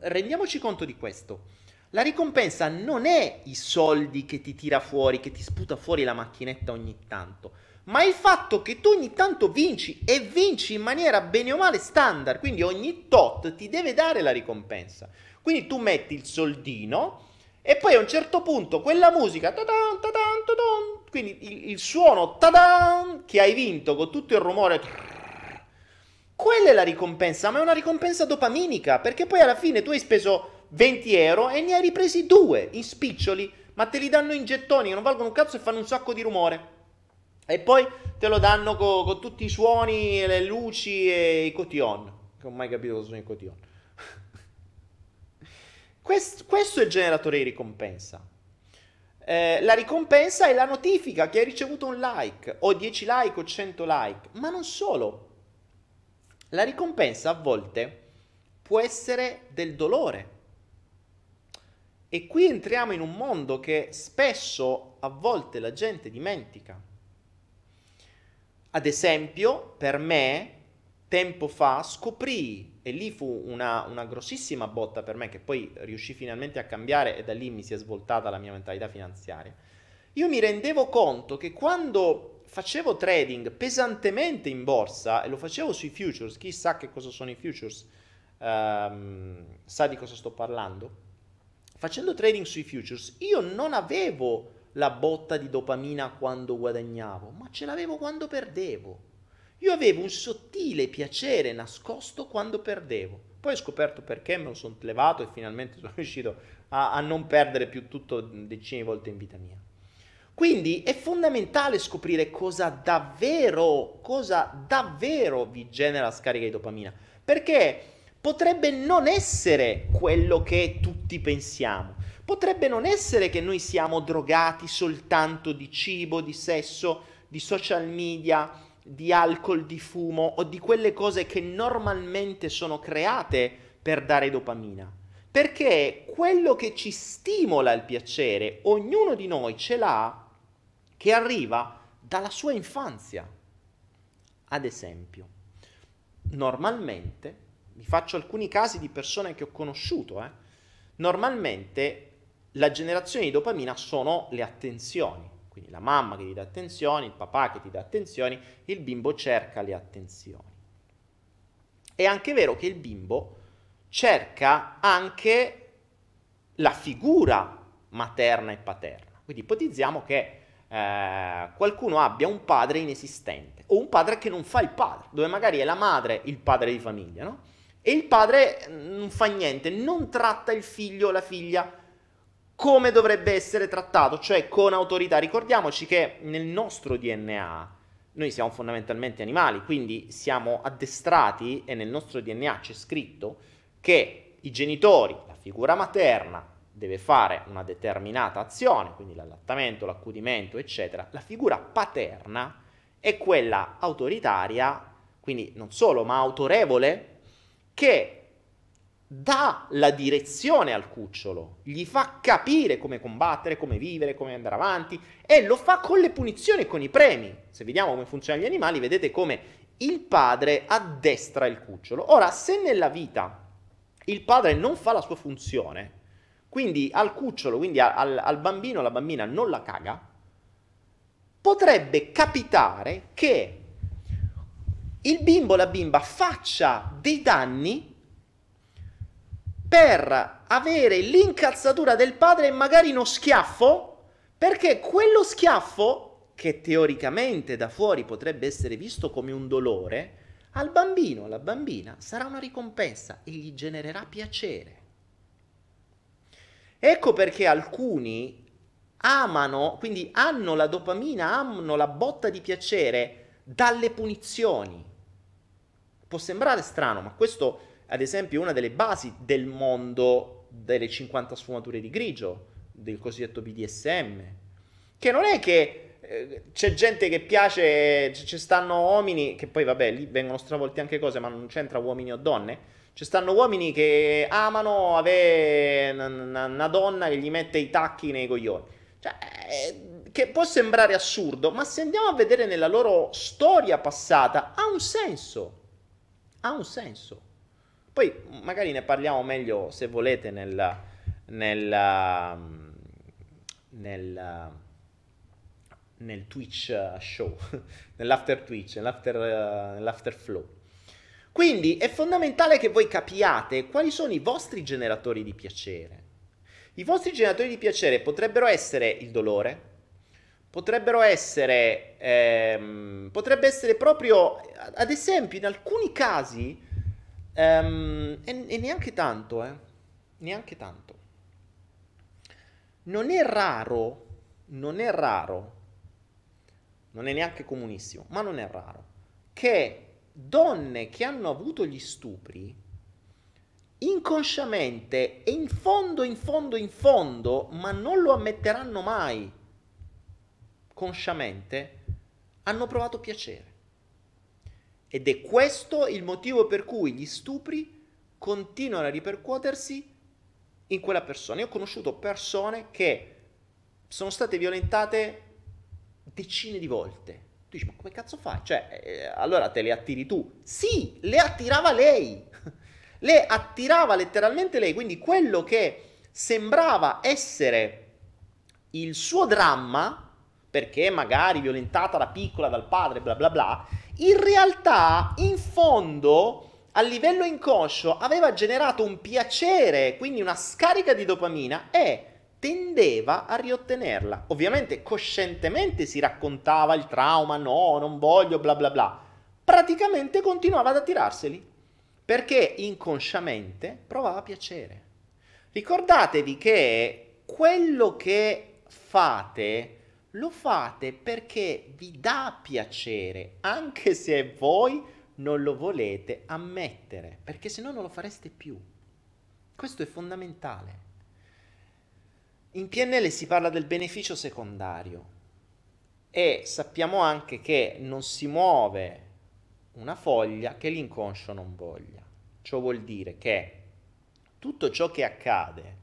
rendiamoci conto di questo. La ricompensa non è i soldi che ti tira fuori, che ti sputa fuori la macchinetta ogni tanto, ma il fatto che tu ogni tanto vinci, e vinci in maniera bene o male standard, quindi ogni tot ti deve dare la ricompensa. Quindi tu metti il soldino e poi a un certo punto quella musica, ta-dan, ta-dan, ta-dan, quindi il, il suono ta-dan, che hai vinto con tutto il rumore, quella è la ricompensa, ma è una ricompensa dopaminica, perché poi alla fine tu hai speso venti euro e ne hai ripresi due in spiccioli, ma te li danno in gettoni che non valgono un cazzo e fanno un sacco di rumore, e poi te lo danno con co tutti i suoni e le luci e i cotillon, che non ho mai capito cosa sono i cotillon. Quest, questo è il generatore di ricompensa. Eh, la ricompensa è la notifica che hai ricevuto un like, o dieci like o cento like, ma non solo. La ricompensa a volte può essere del dolore. E qui entriamo in un mondo che spesso, a volte, la gente dimentica. Ad esempio, per me, tempo fa, scoprì, e lì fu una, una grossissima botta per me, che poi riuscì finalmente a cambiare, e da lì mi si è svoltata la mia mentalità finanziaria. Io mi rendevo conto che quando facevo trading pesantemente in borsa, e lo facevo sui futures, chi sa che cosa sono i futures, ehm, sa di cosa sto parlando, facendo trading sui futures, io non avevo la botta di dopamina quando guadagnavo, ma ce l'avevo quando perdevo. Io avevo un sottile piacere nascosto quando perdevo. Poi ho scoperto perché, me lo sono levato e finalmente sono riuscito a, a non perdere più tutto decine di volte in vita mia. Quindi è fondamentale scoprire cosa davvero, cosa davvero vi genera scarica di dopamina, perché potrebbe non essere quello che tutti pensiamo. Potrebbe non essere che noi siamo drogati soltanto di cibo, di sesso, di social media, di alcol, di fumo o di quelle cose che normalmente sono create per dare dopamina. Perché quello che ci stimola il piacere, ognuno di noi ce l'ha, che arriva dalla sua infanzia. Ad esempio, normalmente... vi faccio alcuni casi di persone che ho conosciuto, eh. Normalmente la generazione di dopamina sono le attenzioni, quindi la mamma che ti dà attenzioni, il papà che ti dà attenzioni, il bimbo cerca le attenzioni. È anche vero che il bimbo cerca anche la figura materna e paterna, quindi ipotizziamo che eh, qualcuno abbia un padre inesistente, o un padre che non fa il padre, dove magari è la madre il padre di famiglia, no? E il padre non fa niente, non tratta il figlio o la figlia come dovrebbe essere trattato, cioè con autorità. Ricordiamoci che nel nostro D N A noi siamo fondamentalmente animali, quindi siamo addestrati e nel nostro D N A c'è scritto che i genitori, la figura materna, deve fare una determinata azione, quindi l'allattamento, l'accudimento, eccetera. La figura paterna è quella autoritaria, quindi non solo, ma autorevole, che dà la direzione al cucciolo, gli fa capire come combattere, come vivere, come andare avanti, e lo fa con le punizioni e con i premi. Se vediamo come funzionano gli animali, vedete come il padre addestra il cucciolo. Ora, se nella vita il padre non fa la sua funzione, quindi al cucciolo, quindi al, al bambino o alla bambina non la caga, potrebbe capitare che il bimbo o la bimba faccia dei danni per avere l'incazzatura del padre e magari uno schiaffo, perché quello schiaffo, che teoricamente da fuori potrebbe essere visto come un dolore, al bambino o alla bambina sarà una ricompensa e gli genererà piacere. Ecco perché alcuni amano, quindi hanno la dopamina, hanno la botta di piacere dalle punizioni. Può sembrare strano, ma questo, ad esempio, è una delle basi del mondo delle cinquanta sfumature di grigio, del cosiddetto B D S M, che non è che eh, c'è gente che piace, ci stanno uomini, che poi vabbè, lì vengono stravolti anche cose, ma non c'entra uomini o donne. Ci stanno uomini che amano avere una donna che gli mette i tacchi nei coglioni. Cioè, eh, che può sembrare assurdo, ma se andiamo a vedere nella loro storia passata, ha un senso. Ha un senso. Poi magari ne parliamo meglio, se volete, nel... nel, nel, nel Twitch show, nell'after Twitch, nell'after, uh, nell'after flow. Quindi è fondamentale che voi capiate quali sono i vostri generatori di piacere. I vostri generatori di piacere potrebbero essere il dolore, potrebbero essere, ehm, potrebbe essere proprio, ad esempio, in alcuni casi, ehm, e, e neanche tanto, eh, neanche tanto. Non è raro, non è raro, non è neanche comunissimo, ma non è raro, che donne che hanno avuto gli stupri inconsciamente e in fondo, in fondo, in fondo, ma non lo ammetteranno mai consciamente, hanno provato piacere. Ed è questo il motivo per cui gli stupri continuano a ripercuotersi in quella persona. Io ho conosciuto persone che sono state violentate decine di volte. Tu dici, ma come cazzo fai? Cioè, eh, allora te le attiri tu. Sì, le attirava lei. Le attirava letteralmente lei. Quindi quello che sembrava essere il suo dramma, perché magari violentata da piccola dal padre, bla bla bla, in realtà, in fondo, a livello inconscio, aveva generato un piacere, quindi una scarica di dopamina, e tendeva a riottenerla. Ovviamente coscientemente si raccontava il trauma, no, non voglio, bla bla bla. Praticamente continuava ad attirarseli, perché inconsciamente provava piacere. Ricordatevi che quello che fate, lo fate perché vi dà piacere, anche se voi non lo volete ammettere, perché se no non lo fareste più. Questo è fondamentale. In P N L si parla del beneficio secondario e sappiamo anche che non si muove una foglia che l'inconscio non voglia. Ciò vuol dire che tutto ciò che accade,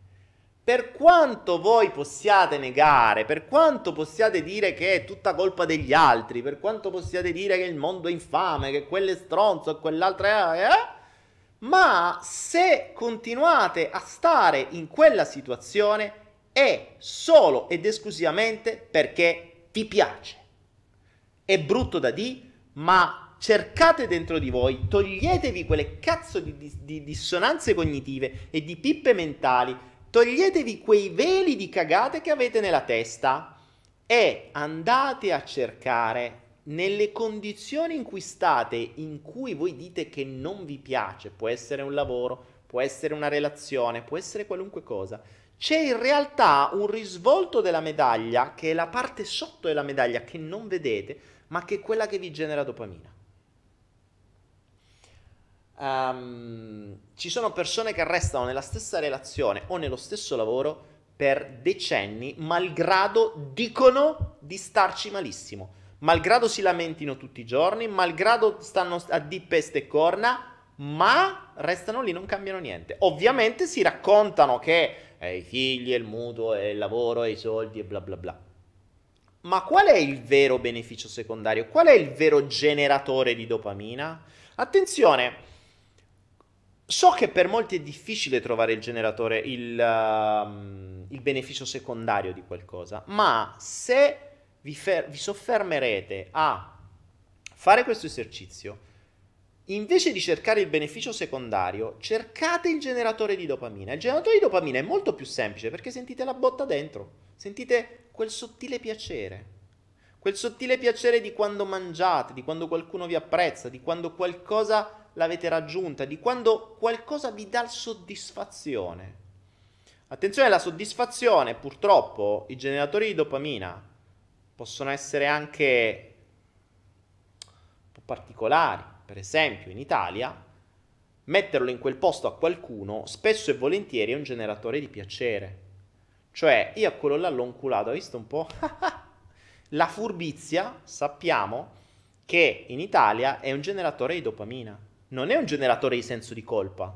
per quanto voi possiate negare, per quanto possiate dire che è tutta colpa degli altri, per quanto possiate dire che il mondo è infame, che quello è stronzo e quell'altra è... Eh? Ma se continuate a stare in quella situazione, è solo ed esclusivamente perché vi piace. È brutto da dì, ma cercate dentro di voi, toglietevi quelle cazzo di, di, di dissonanze cognitive e di pippe mentali, toglietevi quei veli di cagate che avete nella testa e andate a cercare nelle condizioni in cui state, in cui voi dite che non vi piace, può essere un lavoro, può essere una relazione, può essere qualunque cosa. C'è in realtà un risvolto della medaglia, che è la parte sotto della medaglia che non vedete, ma che è quella che vi genera dopamina. Um, ci sono persone che restano nella stessa relazione o nello stesso lavoro per decenni, malgrado dicono di starci malissimo, malgrado si lamentino tutti i giorni, malgrado stanno a di peste e corna, ma restano lì, non cambiano niente. Ovviamente si raccontano che eh, i figli, il mutuo, il lavoro, i soldi e bla bla bla. Ma qual è il vero beneficio secondario? Qual è il vero generatore di dopamina? Attenzione, so che per molti è difficile trovare il generatore, il, uh, il beneficio secondario di qualcosa, ma se vi, fer- vi soffermerete a fare questo esercizio, invece di cercare il beneficio secondario, cercate il generatore di dopamina. Il generatore di dopamina è molto più semplice, perché sentite la botta dentro, sentite quel sottile piacere, quel sottile piacere di quando mangiate, di quando qualcuno vi apprezza, di quando qualcosa l'avete raggiunta, di quando qualcosa vi dà soddisfazione. Attenzione alla soddisfazione, purtroppo i generatori di dopamina possono essere anche un po' particolari. Per esempio in Italia metterlo in quel posto a qualcuno spesso e volentieri è un generatore di piacere. Cioè io a quello là l'ho inculato, hai visto un po'? La furbizia, sappiamo che in Italia è un generatore di dopamina. Non è un generatore di senso di colpa,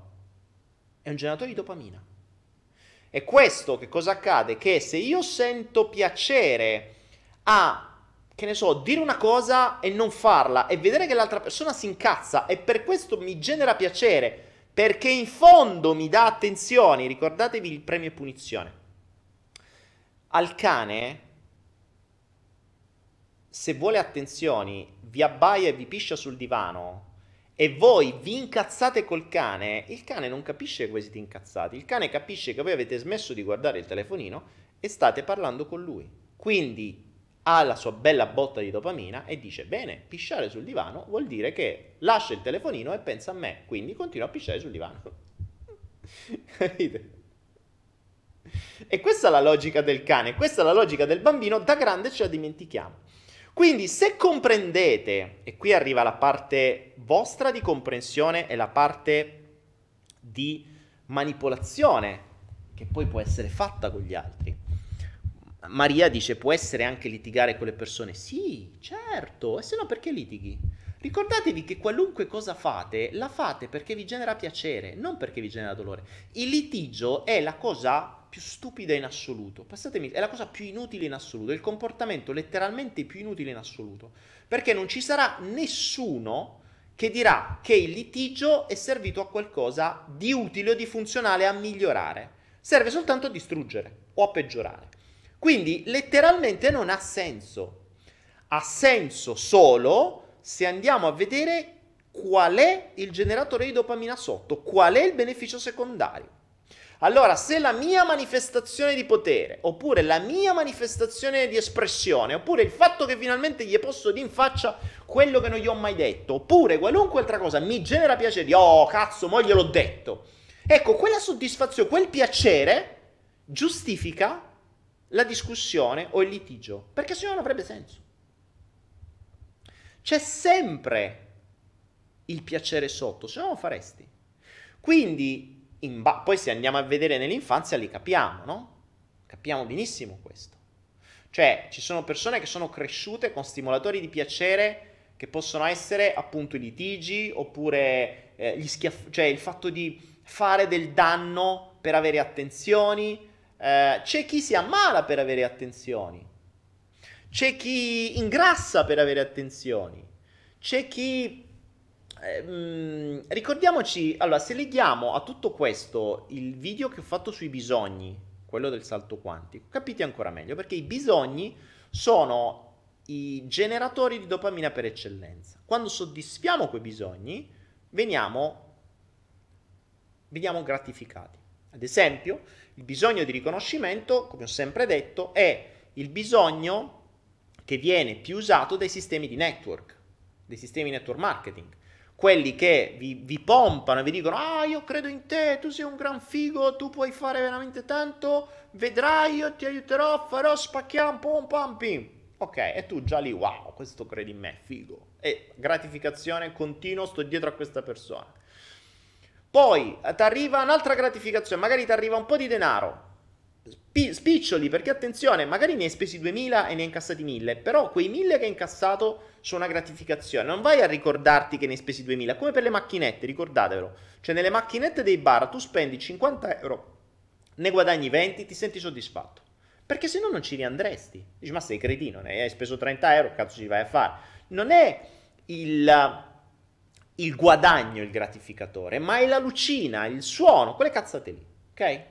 è un generatore di dopamina. E questo che cosa accade? Che se io sento piacere a, che ne so, dire una cosa e non farla e vedere che l'altra persona si incazza e per questo mi genera piacere, perché in fondo mi dà attenzioni, ricordatevi il premio e punizione. Al cane, se vuole attenzioni, vi abbaia e vi piscia sul divano e voi vi incazzate col cane, il cane non capisce che voi siete incazzati, il cane capisce che voi avete smesso di guardare il telefonino e state parlando con lui. Quindi ha la sua bella botta di dopamina e dice, bene, pisciare sul divano vuol dire che lascia il telefonino e pensa a me, quindi continua a pisciare sul divano. Capite? E questa è la logica del cane, questa è la logica del bambino, da grande ce la dimentichiamo. Quindi se comprendete, e qui arriva la parte vostra di comprensione e la parte di manipolazione, che poi può essere fatta con gli altri. Maria dice, può essere anche litigare con le persone? Sì, certo, e se no perché litighi? Ricordatevi che qualunque cosa fate, la fate perché vi genera piacere, non perché vi genera dolore. Il litigio è la cosa più stupida in assoluto, passatemi, è la cosa più inutile in assoluto, il comportamento letteralmente più inutile in assoluto, perché non ci sarà nessuno che dirà che il litigio è servito a qualcosa di utile o di funzionale a migliorare, serve soltanto a distruggere o a peggiorare, quindi letteralmente non ha senso, ha senso solo se andiamo a vedere qual è il generatore di dopamina sotto, qual è il beneficio secondario. Allora, se la mia manifestazione di potere, oppure la mia manifestazione di espressione, oppure il fatto che finalmente gli posso dire in faccia quello che non gli ho mai detto, oppure qualunque altra cosa mi genera piacere, di, oh cazzo, mo gliel'ho detto. Ecco, quella soddisfazione, quel piacere giustifica la discussione o il litigio, perché sennò non avrebbe senso. C'è sempre il piacere sotto, se no non faresti. Quindi Ba- poi se andiamo a vedere nell'infanzia li capiamo, no? Capiamo benissimo questo. Cioè ci sono persone che sono cresciute con stimolatori di piacere che possono essere appunto i litigi oppure eh, gli schiaff- cioè il fatto di fare del danno per avere attenzioni, eh, c'è chi si ammala per avere attenzioni, c'è chi ingrassa per avere attenzioni, c'è chi... Eh, ricordiamoci, allora se leghiamo a tutto questo il video che ho fatto sui bisogni, quello del salto quantico, capite ancora meglio, perché i bisogni sono i generatori di dopamina per eccellenza. Quando soddisfiamo quei bisogni veniamo, veniamo gratificati. Ad esempio il bisogno di riconoscimento, come ho sempre detto, è il bisogno che viene più usato dai sistemi di network, dei sistemi network marketing. Quelli che vi, vi pompano e vi dicono, ah io credo in te, tu sei un gran figo, tu puoi fare veramente tanto, vedrai, io ti aiuterò, farò, spacchiam, pom pam pim. Ok, e tu già lì, wow, questo credi in me, figo. E gratificazione continua, sto dietro a questa persona. Poi ti arriva un'altra gratificazione, magari ti arriva un po' di denaro, Sp- spiccioli, perché attenzione, magari ne hai spesi duemila e ne hai incassati mille, però quei mille che hai incassato sono una gratificazione, non vai a ricordarti che ne hai spesi duemila, come per le macchinette, ricordatevelo, cioè nelle macchinette dei bar tu spendi cinquanta euro, ne guadagni venti, ti senti soddisfatto, perché se no non ci riandresti, dici ma sei cretino, ne hai speso trenta euro, cazzo ci vai a fare, non è il... il guadagno il gratificatore, ma è la lucina, il suono, quelle cazzate lì, ok?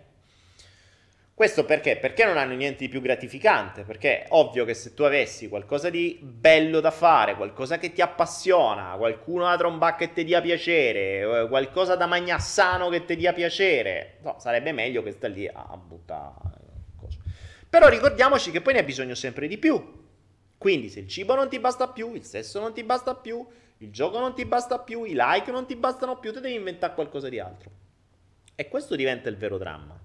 Questo perché? Perché non hanno niente di più gratificante, perché è ovvio che se tu avessi qualcosa di bello da fare, qualcosa che ti appassiona, qualcuno da trombà che ti dia piacere, qualcosa da magnassano che ti dia piacere, no, sarebbe meglio che sta lì a buttare cose. Però ricordiamoci che poi ne hai bisogno sempre di più, quindi se il cibo non ti basta più, il sesso non ti basta più, il gioco non ti basta più, i like non ti bastano più, te devi inventare qualcosa di altro. E questo diventa il vero dramma.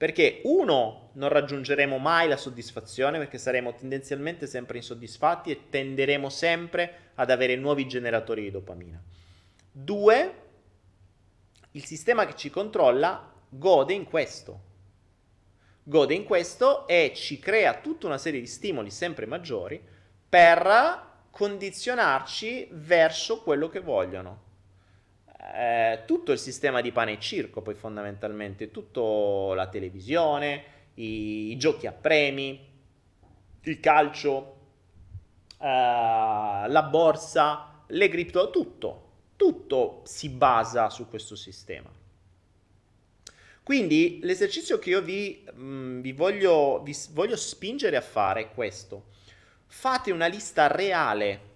Perché uno, non raggiungeremo mai la soddisfazione, perché saremo tendenzialmente sempre insoddisfatti e tenderemo sempre ad avere nuovi generatori di dopamina. Due, il sistema che ci controlla gode in questo. Gode in questo e ci crea tutta una serie di stimoli sempre maggiori per condizionarci verso quello che vogliono. Eh, tutto il sistema di pane e circo, poi fondamentalmente, tutta la televisione, i, i giochi a premi, il calcio, eh, la borsa, le cripto, tutto, tutto si basa su questo sistema. Quindi l'esercizio che io vi, mh, vi, voglio, vi voglio spingere a fare è questo. Fate una lista reale,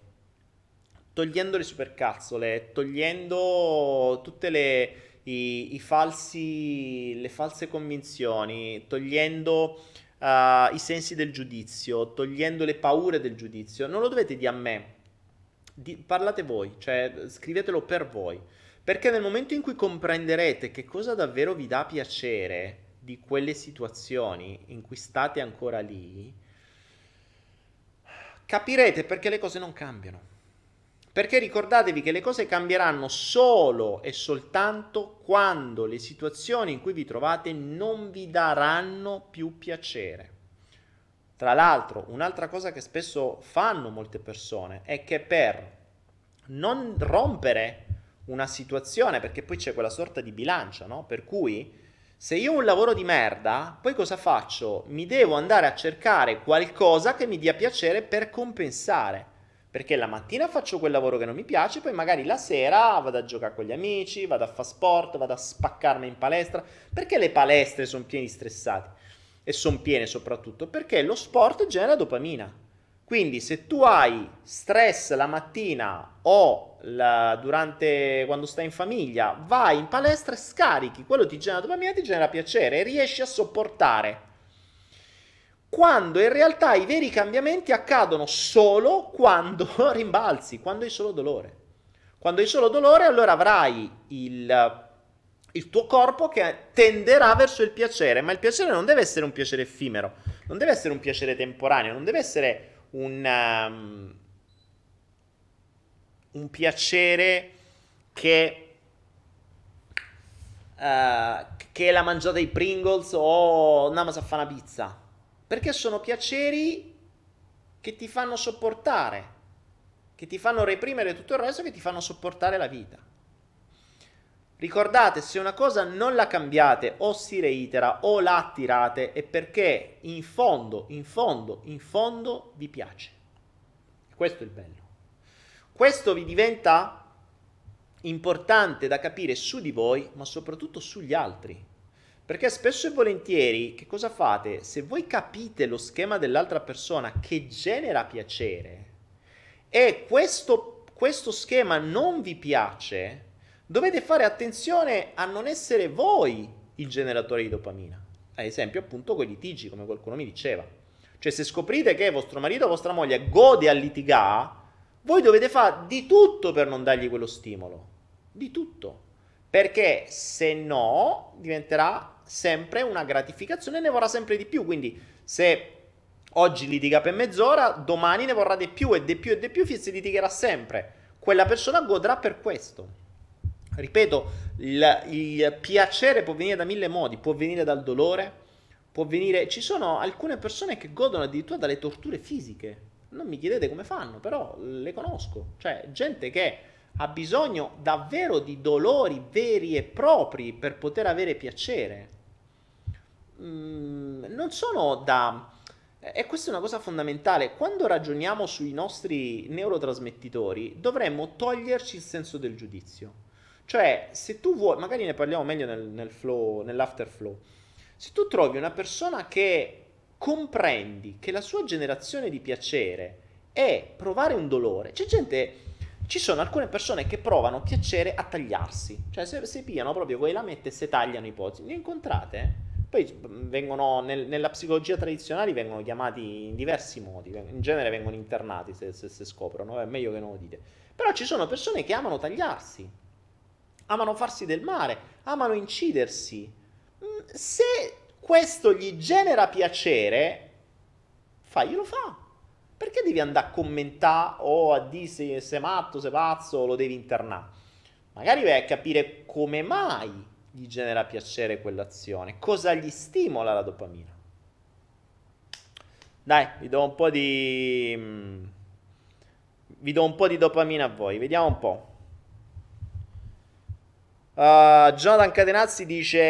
togliendo le supercazzole, togliendo tutte le, i, i falsi, le false convinzioni, togliendo uh, i sensi del giudizio, togliendo le paure del giudizio. Non lo dovete dire a me, di, parlate voi, cioè scrivetelo per voi. Perché nel momento in cui comprenderete che cosa davvero vi dà piacere di quelle situazioni in cui state ancora lì, capirete perché le cose non cambiano. Perché ricordatevi che le cose cambieranno solo e soltanto quando le situazioni in cui vi trovate non vi daranno più piacere. Tra l'altro, un'altra cosa che spesso fanno molte persone è che per non rompere una situazione, perché poi c'è quella sorta di bilancia, no? Per cui se io ho un lavoro di merda, poi cosa faccio? Mi devo andare a cercare qualcosa che mi dia piacere per compensare, perché la mattina faccio quel lavoro che non mi piace, poi magari la sera vado a giocare con gli amici, vado a fare sport, vado a spaccarmi in palestra, perché le palestre sono piene di stressati e sono piene soprattutto perché lo sport genera dopamina. Quindi se tu hai stress la mattina o la, durante, quando stai in famiglia, vai in palestra e scarichi, quello ti genera dopamina, ti genera piacere e riesci a sopportare. Quando in realtà i veri cambiamenti accadono solo quando rimbalzi, quando hai solo dolore. Quando hai solo dolore allora avrai il, il tuo corpo che tenderà verso il piacere, ma il piacere non deve essere un piacere effimero, non deve essere un piacere temporaneo, non deve essere... Un, um, un piacere che, uh, che la mangiata dei Pringles o una masa fa una pizza, perché sono piaceri che ti fanno sopportare, che ti fanno reprimere tutto il resto, che ti fanno sopportare la vita. Ricordate, se una cosa non la cambiate o si reitera o la attirate è perché in fondo, in fondo, in fondo vi piace. Questo è il bello. Questo vi diventa importante da capire su di voi, ma soprattutto sugli altri. Perché spesso e volentieri, che cosa fate? Se voi capite lo schema dell'altra persona che genera piacere e questo, questo schema non vi piace, dovete fare attenzione a non essere voi il generatore di dopamina. Ad esempio, appunto, con i litigi, come qualcuno mi diceva. Cioè, se scoprite che vostro marito o vostra moglie gode a litigare, voi dovete fare di tutto per non dargli quello stimolo. Di tutto. Perché, se no, diventerà sempre una gratificazione e ne vorrà sempre di più. Quindi, se oggi litiga per mezz'ora, domani ne vorrà di più e di più e di più, e si litigherà sempre. Quella persona godrà per questo. Ripeto, il, il piacere può venire da mille modi, può venire dal dolore, può venire... Ci sono alcune persone che godono addirittura dalle torture fisiche. Non mi chiedete come fanno, però le conosco. Cioè, gente che ha bisogno davvero di dolori veri e propri per poter avere piacere. Mm, non sono da... E questa è una cosa fondamentale. Quando ragioniamo sui nostri neurotrasmettitori, dovremmo toglierci il senso del giudizio. Cioè, se tu vuoi, magari ne parliamo meglio nel, nel flow, nell'afterflow, se tu trovi una persona che comprendi che la sua generazione di piacere è provare un dolore, c'è gente, ci sono alcune persone che provano piacere a tagliarsi, cioè se, se pigliano proprio quei lamette e se tagliano i pozzi, ne incontrate? Poi vengono, nel, nella psicologia tradizionale vengono chiamati in diversi modi, in genere vengono internati se, se, se scoprono, è meglio che non lo dite, però ci sono persone che amano tagliarsi, amano farsi del male, amano incidersi. Se questo gli genera piacere, faglielo fa. Perché devi andare a commentare o a dire se sei matto, sei pazzo, lo devi internare? Magari vai a capire come mai gli genera piacere quell'azione, cosa gli stimola la dopamina. Dai, vi do un po' di... vi do un po' di dopamina a voi, vediamo un po'. Uh, Jonathan Catenazzi dice: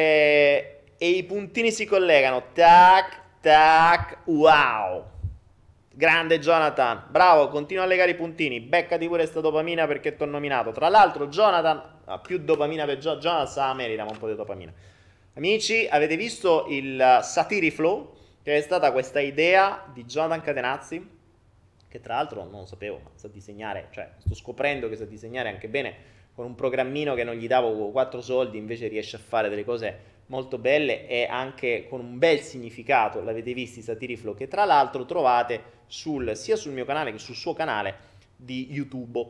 e i puntini si collegano, tac, tac, wow. Grande Jonathan, bravo, continua a legare i puntini, beccati pure sta dopamina perché t'ho nominato. Tra l'altro Jonathan, ah, più dopamina per Jonathan, Jonathan sa, merita un po' di dopamina. Amici, avete visto il Satiriflow? Che è stata questa idea di Jonathan Catenazzi, che tra l'altro non lo sapevo, ma sa disegnare, cioè sto scoprendo che sa disegnare anche bene, con un programmino che non gli davo quattro soldi, invece riesce a fare delle cose molto belle e anche con un bel significato. L'avete visto i Satiriflow, che tra l'altro trovate sul, sia sul mio canale che sul suo canale di YouTube.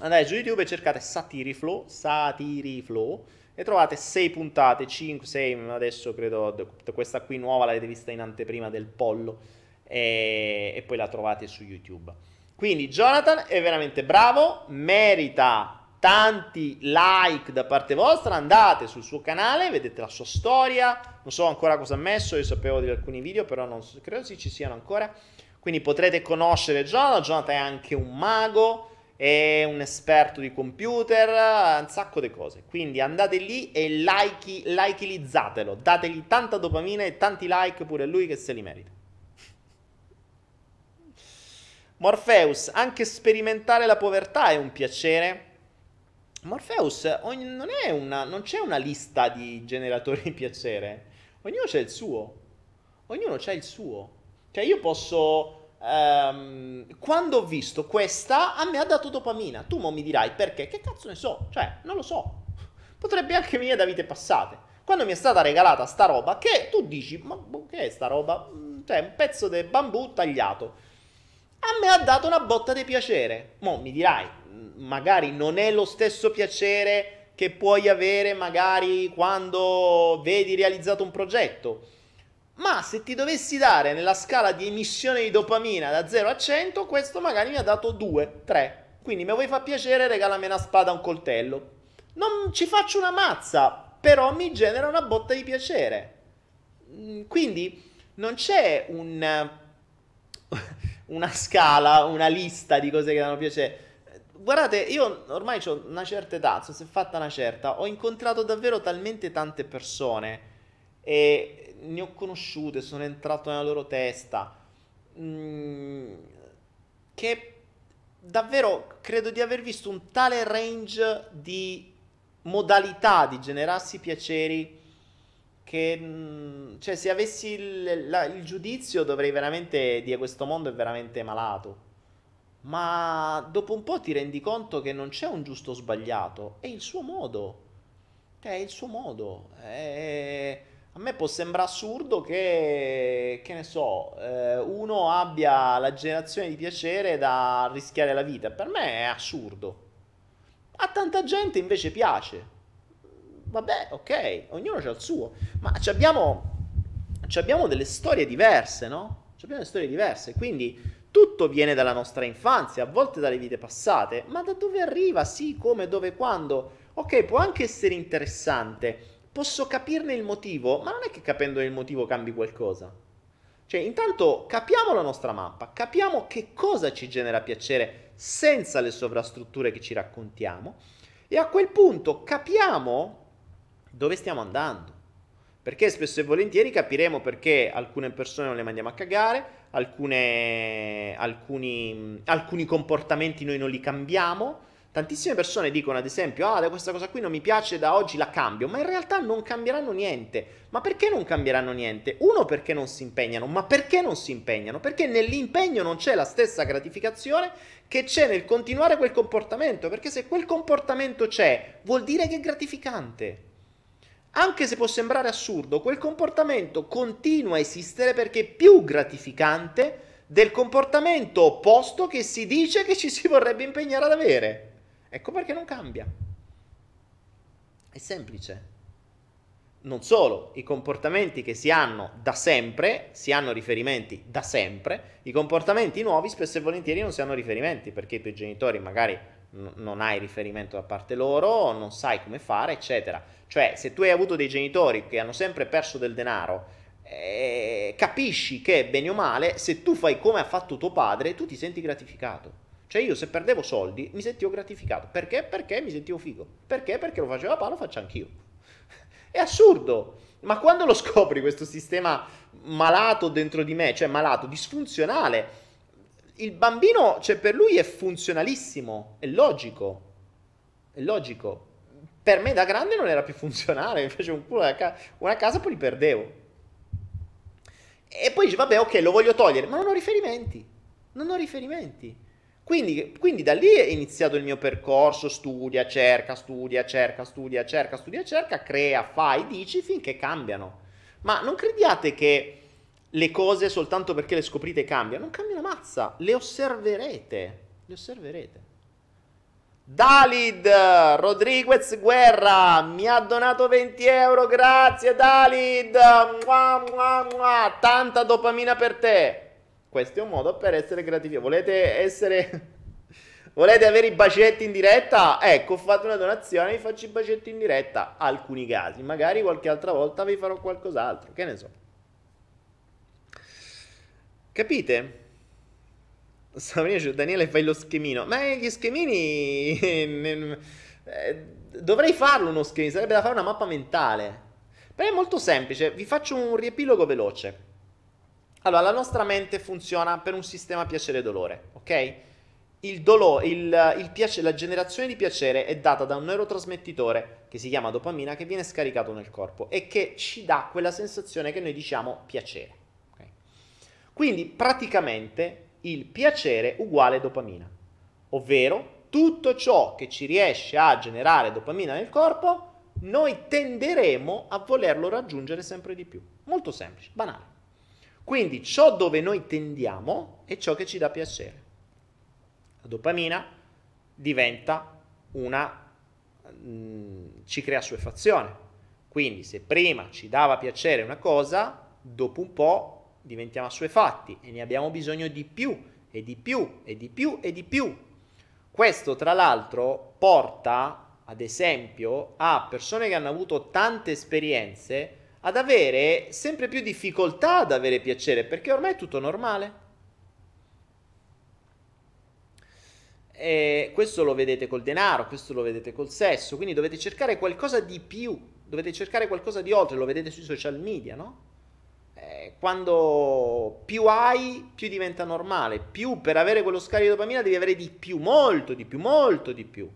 Andate su YouTube e cercate Satiriflow, Satiriflow, e trovate sei puntate, cinque, sei, adesso credo questa qui nuova l'avete vista in anteprima del pollo, e, e poi la trovate su YouTube. Quindi Jonathan è veramente bravo, merita tanti like da parte vostra. Andate sul suo canale, vedete la sua storia, non so ancora cosa ha messo, io sapevo di alcuni video, però non so, credo ci siano ancora, quindi potrete conoscere Jonathan. Jonathan è anche un mago, è un esperto di computer, un sacco di cose, quindi andate lì e like, likeilizzatelo, dategli tanta dopamina e tanti like pure lui, che se li merita. Morpheus, anche sperimentare la povertà è un piacere. Morpheus, ogni, non, è una, non c'è una lista di generatori di piacere, ognuno c'è il suo, ognuno c'è il suo, cioè io posso, ehm, quando ho visto questa, a me ha dato dopamina, tu mo mi dirai perché, che cazzo ne so, cioè non lo so, potrebbe anche venire da vite passate, quando mi è stata regalata sta roba, che tu dici, ma che è sta roba, cioè un pezzo di bambù tagliato, a me ha dato una botta di piacere, mo mi dirai, magari non è lo stesso piacere che puoi avere magari quando vedi realizzato un progetto, ma se ti dovessi dare nella scala di emissione di dopamina da zero a cento, questo magari mi ha dato due, tre, quindi mi vuoi far piacere, regalami una spada e un coltello, non ci faccio una mazza, però mi genera una botta di piacere, quindi non c'è un, una scala, una lista di cose che danno piacere. Guardate, io ormai ho una certa età, so se è fatta una certa, ho incontrato davvero talmente tante persone e ne ho conosciute, sono entrato nella loro testa, mh, che davvero credo di aver visto un tale range di modalità di generarsi piaceri che, mh, cioè se avessi il, la, il giudizio dovrei veramente dire questo mondo è veramente malato. Ma dopo un po' ti rendi conto che non c'è un giusto o sbagliato, è il suo modo, è il suo modo. È... a me può sembrare assurdo che, che ne so, eh, uno abbia la generazione di piacere da rischiare la vita, per me è assurdo. A tanta gente invece piace, vabbè, ok, ognuno c'ha il suo, ma abbiamo, abbiamo delle storie diverse, no? Abbiamo delle storie diverse, quindi... tutto viene dalla nostra infanzia, a volte dalle vite passate, ma da dove arriva, sì, come, dove, quando? Ok, può anche essere interessante, posso capirne il motivo, ma non è che capendo il motivo cambi qualcosa. Cioè, intanto capiamo la nostra mappa, capiamo che cosa ci genera piacere senza le sovrastrutture che ci raccontiamo, e a quel punto capiamo dove stiamo andando. Perché spesso e volentieri capiremo perché alcune persone non le mandiamo a cagare, alcune, alcuni, alcuni comportamenti noi non li cambiamo. Tantissime persone dicono ad esempio, ah, questa cosa qui non mi piace, da oggi la cambio, ma in realtà non cambieranno niente. Ma perché non cambieranno niente? Uno, perché non si impegnano, ma perché non si impegnano? Perché nell'impegno non c'è la stessa gratificazione che c'è nel continuare quel comportamento, perché se quel comportamento c'è, vuol dire che è gratificante. Anche se può sembrare assurdo, quel comportamento continua a esistere perché è più gratificante del comportamento opposto che si dice che ci si vorrebbe impegnare ad avere. Ecco perché non cambia. È semplice. non solo, i comportamenti che si hanno da sempre, si hanno riferimenti da sempre, i comportamenti nuovi spesso e volentieri non si hanno riferimenti, perché i tuoi genitori magari n- non hai riferimento da parte loro, non sai come fare, eccetera. Cioè, se tu hai avuto dei genitori che hanno sempre perso del denaro, eh, capisci che, bene o male, se tu fai come ha fatto tuo padre, tu ti senti gratificato. Cioè, io se perdevo soldi mi sentivo gratificato. Perché? Perché mi sentivo figo. Perché? Perché lo faceva papà, lo faccio anch'io. È assurdo. Ma quando lo scopri questo sistema malato dentro di me, cioè malato, disfunzionale, il bambino, cioè per lui è funzionalissimo, è logico, è logico. Per me da grande non era più funzionale, mi facevo un culo da ca- una casa, poi li perdevo. E poi dice, vabbè, ok, lo voglio togliere, ma non ho riferimenti, non ho riferimenti. Quindi, quindi da lì è iniziato il mio percorso, studia, cerca, studia, cerca, studia, cerca, studia, cerca, crea, fai, dici, finché cambiano. Ma non crediate che le cose soltanto perché le scoprite cambiano, non cambia una mazza, le osserverete, le osserverete. Dalid Rodriguez Guerra mi ha donato venti euro, grazie Dalid, mua, mua, mua. Tanta dopamina per te. Questo è un modo per essere gratificati. Volete essere... Volete avere i bacetti in diretta? Ecco, fate una donazione e vi faccio i bacetti in diretta. Alcuni casi. Magari qualche altra volta vi farò qualcos'altro. Che ne so. Capite? Daniele, fai lo schemino. Ma gli schemini... Dovrei farlo uno schemino. Sarebbe da fare una mappa mentale. Però è molto semplice. Vi faccio un riepilogo veloce. Allora, la nostra mente funziona per un sistema piacere-dolore, ok? Il dolore, il, il piacere, la generazione di piacere è data da un neurotrasmettitore che si chiama dopamina, che viene scaricato nel corpo e che ci dà quella sensazione che noi diciamo piacere. Okay? Quindi praticamente il piacere uguale dopamina, ovvero tutto ciò che ci riesce a generare dopamina nel corpo, noi tenderemo a volerlo raggiungere sempre di più. Molto semplice, banale. Quindi ciò dove noi tendiamo è ciò che ci dà piacere. La dopamina diventa una... Mh, ci crea assuefazione. Quindi se prima ci dava piacere una cosa, dopo un po' diventiamo assuefatti e ne abbiamo bisogno di più, e di più, e di più, e di più. Questo tra l'altro porta, ad esempio, a persone che hanno avuto tante esperienze ad avere sempre più difficoltà ad avere piacere, perché ormai è tutto normale. E questo lo vedete col denaro, questo lo vedete col sesso, quindi dovete cercare qualcosa di più, dovete cercare qualcosa di oltre, lo vedete sui social media, no? E quando più hai, più diventa normale, più per avere quello scarico di dopamina devi avere di più, molto di più, molto di più.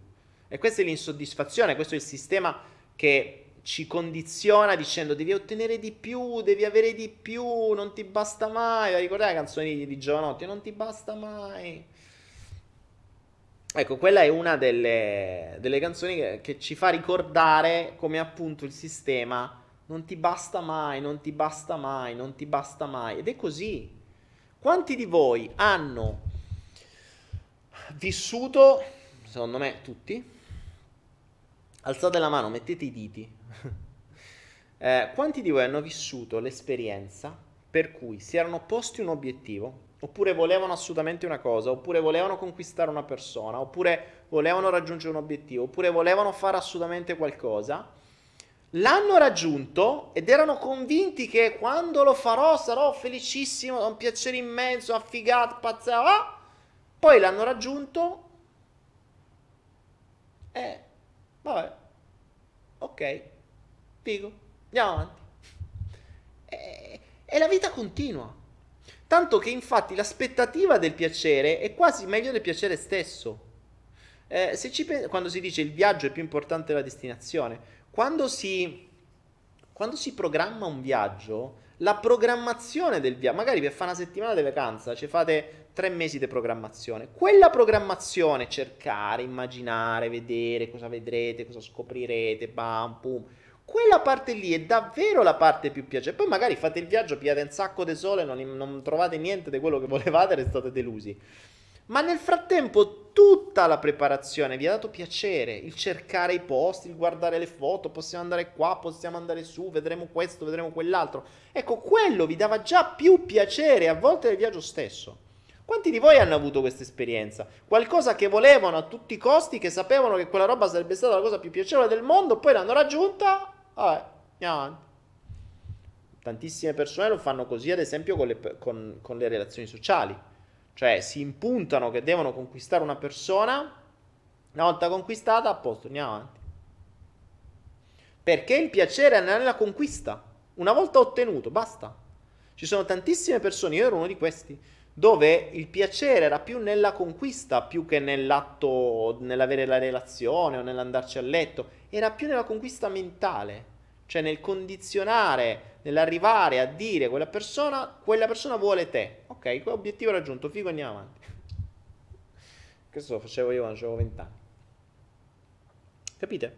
E questa è l'insoddisfazione, questo è il sistema che... ci condiziona dicendo devi ottenere di più, devi avere di più, non ti basta mai. Ricordate le canzoni di Giovanotti? Non ti basta mai. Ecco, quella è una delle, delle canzoni che, che ci fa ricordare come appunto il sistema non ti basta mai, non ti basta mai, non ti basta mai. Ed è così. Quanti di voi hanno vissuto, secondo me tutti, alzate la mano, mettete i diti. Eh, quanti di voi hanno vissuto l'esperienza per cui si erano posti un obiettivo, oppure volevano assolutamente una cosa, oppure volevano conquistare una persona, oppure volevano raggiungere un obiettivo, oppure volevano fare assolutamente qualcosa, l'hanno raggiunto ed erano convinti che quando lo farò sarò felicissimo, è un piacere immenso, affigato, pazzesco, ah! Poi l'hanno raggiunto e... vabbè, ok, figo, andiamo avanti. E, e la vita continua. Tanto che infatti l'aspettativa del piacere è quasi meglio del piacere stesso. Eh, se ci pens- quando si dice il viaggio è più importante della destinazione, quando si, quando si programma un viaggio, la programmazione del viaggio, magari per fare una settimana di vacanza, ci fate... tre mesi di programmazione, quella programmazione, cercare, immaginare, vedere cosa vedrete, cosa scoprirete, bam, pum, quella parte lì è davvero la parte più piacevole. Poi magari fate il viaggio, pigliate un sacco di sole, non, non trovate niente di quello che volevate e restate delusi. Ma nel frattempo tutta la preparazione vi ha dato piacere, il cercare i posti, il guardare le foto, possiamo andare qua, possiamo andare su, vedremo questo, vedremo quell'altro. Ecco, quello vi dava già più piacere a volte del viaggio stesso. Quanti di voi hanno avuto questa esperienza? Qualcosa che volevano a tutti i costi, che sapevano che quella roba sarebbe stata la cosa più piacevole del mondo, poi l'hanno raggiunta, vabbè, andiamo avanti. Tantissime persone lo fanno così, ad esempio, con le, con, con le relazioni sociali. Cioè si impuntano che devono conquistare una persona, una volta conquistata, a posto, andiamo avanti. Perché il piacere è nella conquista, una volta ottenuto, basta. Ci sono tantissime persone, io ero uno di questi, dove il piacere era più nella conquista, più che nell'atto, nell'avere la relazione o nell'andarci a letto, era più nella conquista mentale. Cioè nel condizionare, nell'arrivare a dire quella persona, quella persona vuole te. Ok, obiettivo raggiunto, figo, andiamo avanti. Questo lo facevo io quando avevo vent'anni. Capite?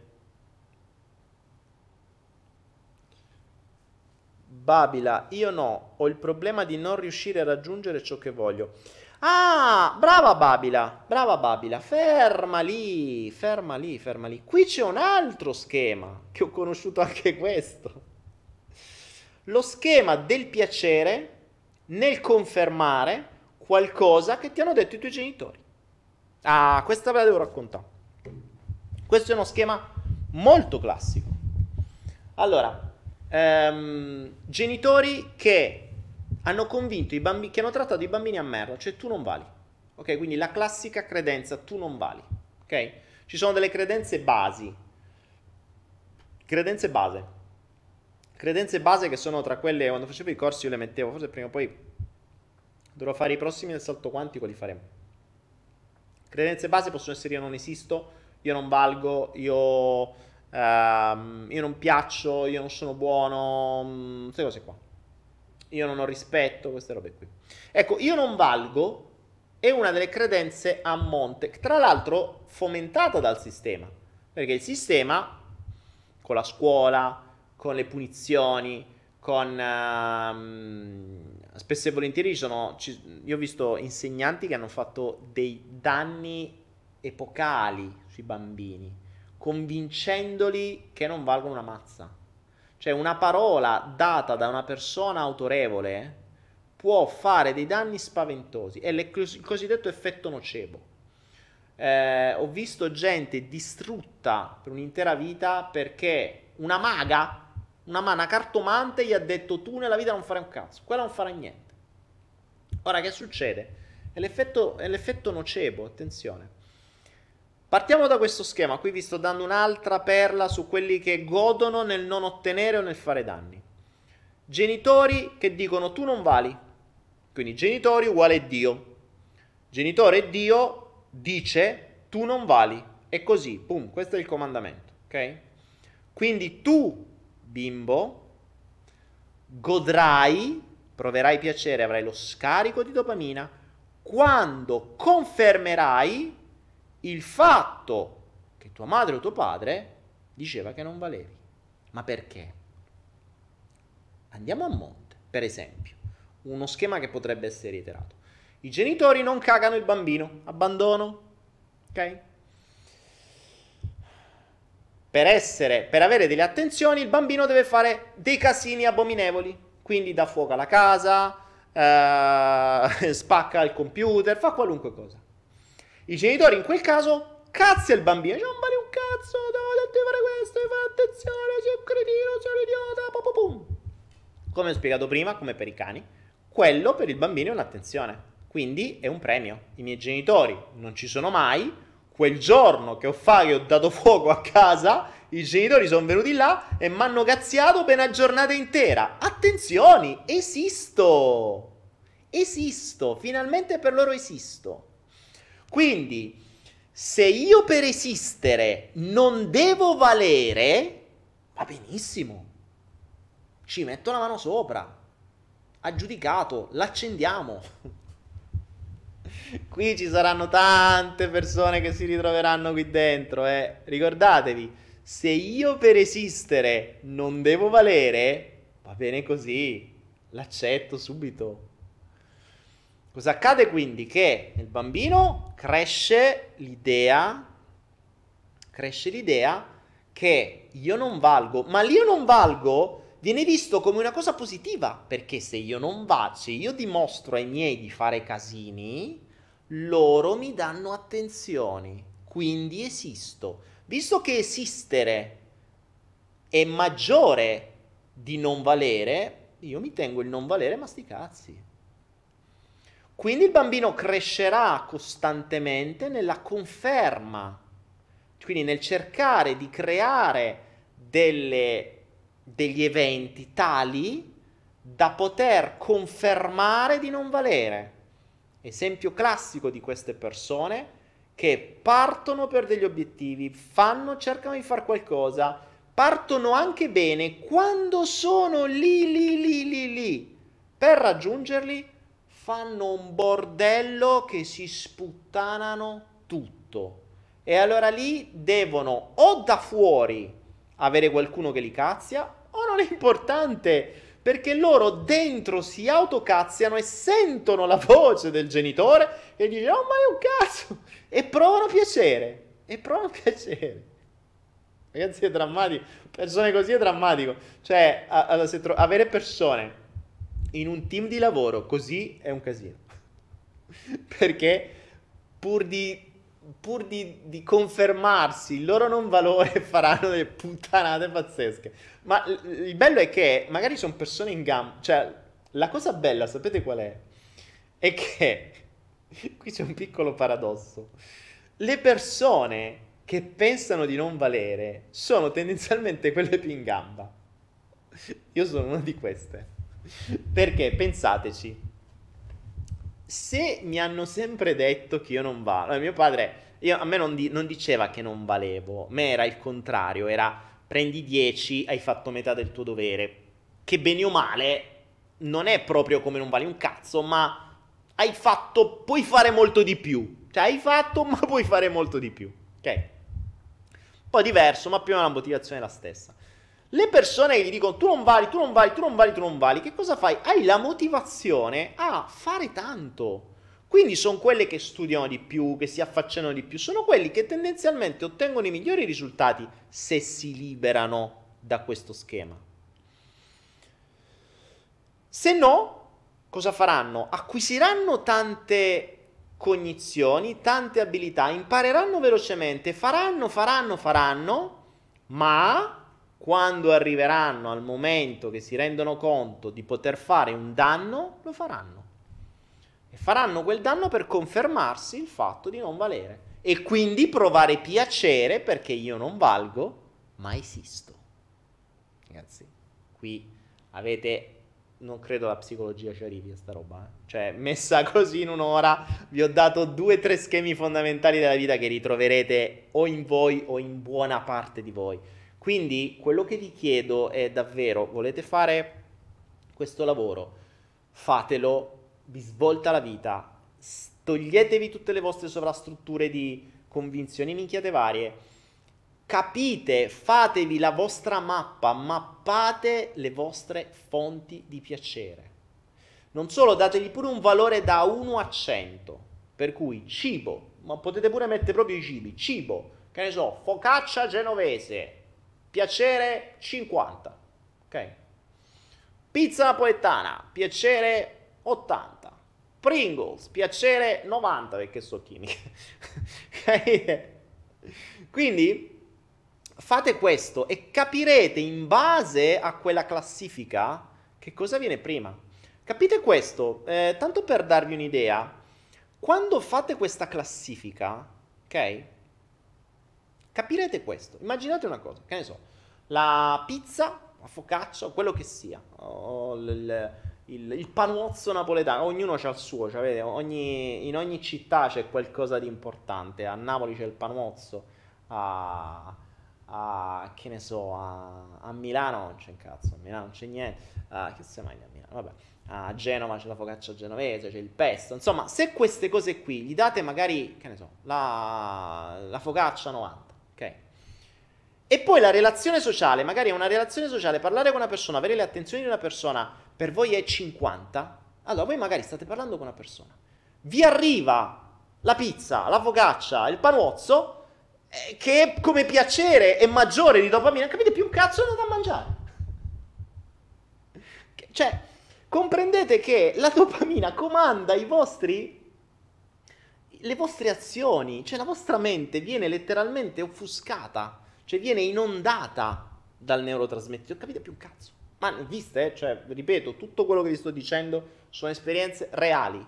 Babila, io no, ho il problema di non riuscire a raggiungere ciò che voglio. Ah, brava Babila, brava Babila, ferma lì, ferma lì, ferma lì. Qui c'è un altro schema, che ho conosciuto anche questo. Lo schema del piacere nel confermare qualcosa che ti hanno detto i tuoi genitori. Ah, questa ve la devo raccontare. Questo è uno schema molto classico. Allora, ehm, genitori che... hanno convinto i bambini, che hanno trattato i bambini a merda, cioè tu non vali, ok? Quindi la classica credenza, tu non vali, ok? Ci sono delle credenze basi, credenze base, credenze base che sono tra quelle, quando facevo i corsi io le mettevo, forse prima o poi dovrò fare i prossimi del salto quantico, li faremo. Credenze base possono essere io non esisto, io non valgo, io, ehm, io non piaccio, io non sono buono, queste cose qua. Io non ho rispetto, queste robe qui. Ecco, io non valgo è una delle credenze a monte, tra l'altro fomentata dal sistema, perché il sistema, con la scuola, con le punizioni, con... Uh, spesso e volentieri ci sono... Ci, io ho visto insegnanti che hanno fatto dei danni epocali sui bambini, convincendoli che non valgono una mazza. Cioè una parola data da una persona autorevole può fare dei danni spaventosi, è il cosiddetto effetto nocebo. Eh, ho visto gente distrutta per un'intera vita perché una maga, una mana cartomante gli ha detto tu nella vita non farai un cazzo, quella non farà niente. Ora che succede? È l'effetto, è l'effetto nocebo, attenzione. Partiamo da questo schema, qui vi sto dando un'altra perla su quelli che godono nel non ottenere o nel fare danni. Genitori che dicono tu non vali, quindi genitori uguale Dio. Genitore Dio dice tu non vali, e così, boom, questo è il comandamento, ok? Quindi tu, bimbo, godrai, proverai piacere, avrai lo scarico di dopamina, quando confermerai il fatto che tua madre o tuo padre diceva che non valevi. Ma perché? Andiamo a monte, per esempio, uno schema che potrebbe essere reiterato. I genitori non cagano il bambino, abbandono, ok? Per essere, per avere delle attenzioni, il bambino deve fare dei casini abominevoli, quindi dà fuoco alla casa, eh, spacca il computer, fa qualunque cosa. I genitori in quel caso cazzo il bambino, cioè, non vale un cazzo, devi fare questo, devi fare attenzione, sei un cretino, sei un idiota, pum, pum, pum. Come ho spiegato prima, come per i cani, quello per il bambino è un'attenzione, quindi è un premio. I miei genitori non ci sono mai, quel giorno che ho fatto, che ho dato fuoco a casa, i genitori sono venuti là e mi hanno cazziato per una giornata intera. Attenzioni, esisto, esisto, finalmente per loro esisto. Quindi, se io per esistere non devo valere, va benissimo. Ci metto la mano sopra. Aggiudicato, l'accendiamo. Qui ci saranno tante persone che si ritroveranno qui dentro, eh. Ricordatevi, se io per esistere non devo valere, va bene così. L'accetto subito. Cosa accade quindi? Che nel bambino cresce l'idea, cresce l'idea che io non valgo, ma l'io non valgo viene visto come una cosa positiva, perché se io non valgo, se io dimostro ai miei di fare casini, loro mi danno attenzioni, quindi esisto. Visto che esistere è maggiore di non valere, io mi tengo il non valere, ma sti cazzi. Quindi il bambino crescerà costantemente nella conferma, quindi nel cercare di creare delle, degli eventi tali da poter confermare di non valere. Esempio classico di queste persone che partono per degli obiettivi, fanno, cercano di fare qualcosa, partono anche bene, quando sono lì, lì, lì, lì, lì, per raggiungerli, fanno un bordello che si sputtanano tutto. E allora lì devono o da fuori avere qualcuno che li cazzia, o non è importante, perché loro dentro si autocazziano e sentono la voce del genitore e dicono, oh ma è un cazzo, e provano piacere, e provano piacere. Ragazzi, è drammatico, persone così è drammatico, cioè a, a, se tro- avere persone in un team di lavoro così è un casino, perché pur di, pur di, di confermarsi il loro non valore faranno delle puttanate pazzesche, ma l- il bello è che magari sono persone in gamba, cioè la cosa bella sapete qual è? È che qui c'è un piccolo paradosso, le persone che pensano di non valere sono tendenzialmente quelle più in gamba. Io sono una di queste, perché pensateci, se mi hanno sempre detto che io non valgo, mio padre io, a me non, di, non diceva che non valevo, a me era il contrario, era prendi dieci, hai fatto metà del tuo dovere, che bene o male non è proprio come non vali un cazzo, ma hai fatto, puoi fare molto di più, cioè hai fatto ma puoi fare molto di più, ok? Un po' diverso, ma più o meno la motivazione è la stessa. Le persone che gli dicono tu non vali, tu non vali, tu non vali, tu non vali, che cosa fai? Hai la motivazione a fare tanto. Quindi sono quelle che studiano di più, che si affacciano di più, sono quelli che tendenzialmente ottengono i migliori risultati se si liberano da questo schema. Se no, cosa faranno? Acquisiranno tante cognizioni, tante abilità, impareranno velocemente, faranno, faranno, faranno, ma quando arriveranno al momento che si rendono conto di poter fare un danno, lo faranno. E faranno quel danno per confermarsi il fatto di non valere e quindi provare piacere, perché io non valgo, ma esisto. Ragazzi, qui avete... non credo la psicologia ci arrivi a sta roba, eh? Cioè messa così in un'ora vi ho dato due o tre schemi fondamentali della vita che ritroverete o in voi o in buona parte di voi. Quindi quello che vi chiedo è davvero, volete fare questo lavoro, fatelo, vi svolta la vita, toglietevi tutte le vostre sovrastrutture di convinzioni minchiate varie, capite, fatevi la vostra mappa, mappate le vostre fonti di piacere. Non solo, dategli pure un valore da uno a cento, per cui cibo, ma potete pure mettere proprio i cibi, cibo, che ne so, focaccia genovese, piacere cinquanta, ok? Pizza napoletana, piacere ottanta, Pringles, piacere novanta, perché so chimiche, ok? Quindi... fate questo e capirete in base a quella classifica che cosa viene prima. Capite questo? Eh, tanto per darvi un'idea, quando fate questa classifica, ok? Capirete questo. Immaginate una cosa, che ne so, la pizza, la focaccia o quello che sia, o il, il, il panuozzo napoletano, ognuno c'ha il suo, cioè, vedete, ogni, in ogni città c'è qualcosa di importante, a Napoli c'è il panuozzo, a... a che ne so a, a Milano non c'è un cazzo, a Milano non c'è niente, uh, che si mangia a Milano, vabbè, a Genova c'è la focaccia genovese, c'è il pesto, insomma se queste cose qui gli date magari che ne so la, la focaccia novanta, ok? E poi la relazione sociale, magari è una relazione sociale, parlare con una persona, avere le attenzioni di una persona per voi è cinquanta, allora voi magari state parlando con una persona vi arriva la pizza, la focaccia, il panozzo, eh, che come piacere è maggiore di dopamina, non capite più un cazzo, non da mangiare. Cioè, comprendete che la dopamina comanda i vostri... le vostre azioni, cioè la vostra mente viene letteralmente offuscata, cioè viene inondata dal neurotrasmettitore, non capite più un cazzo. Ma viste, eh? Cioè, ripeto, tutto quello che vi sto dicendo sono esperienze reali.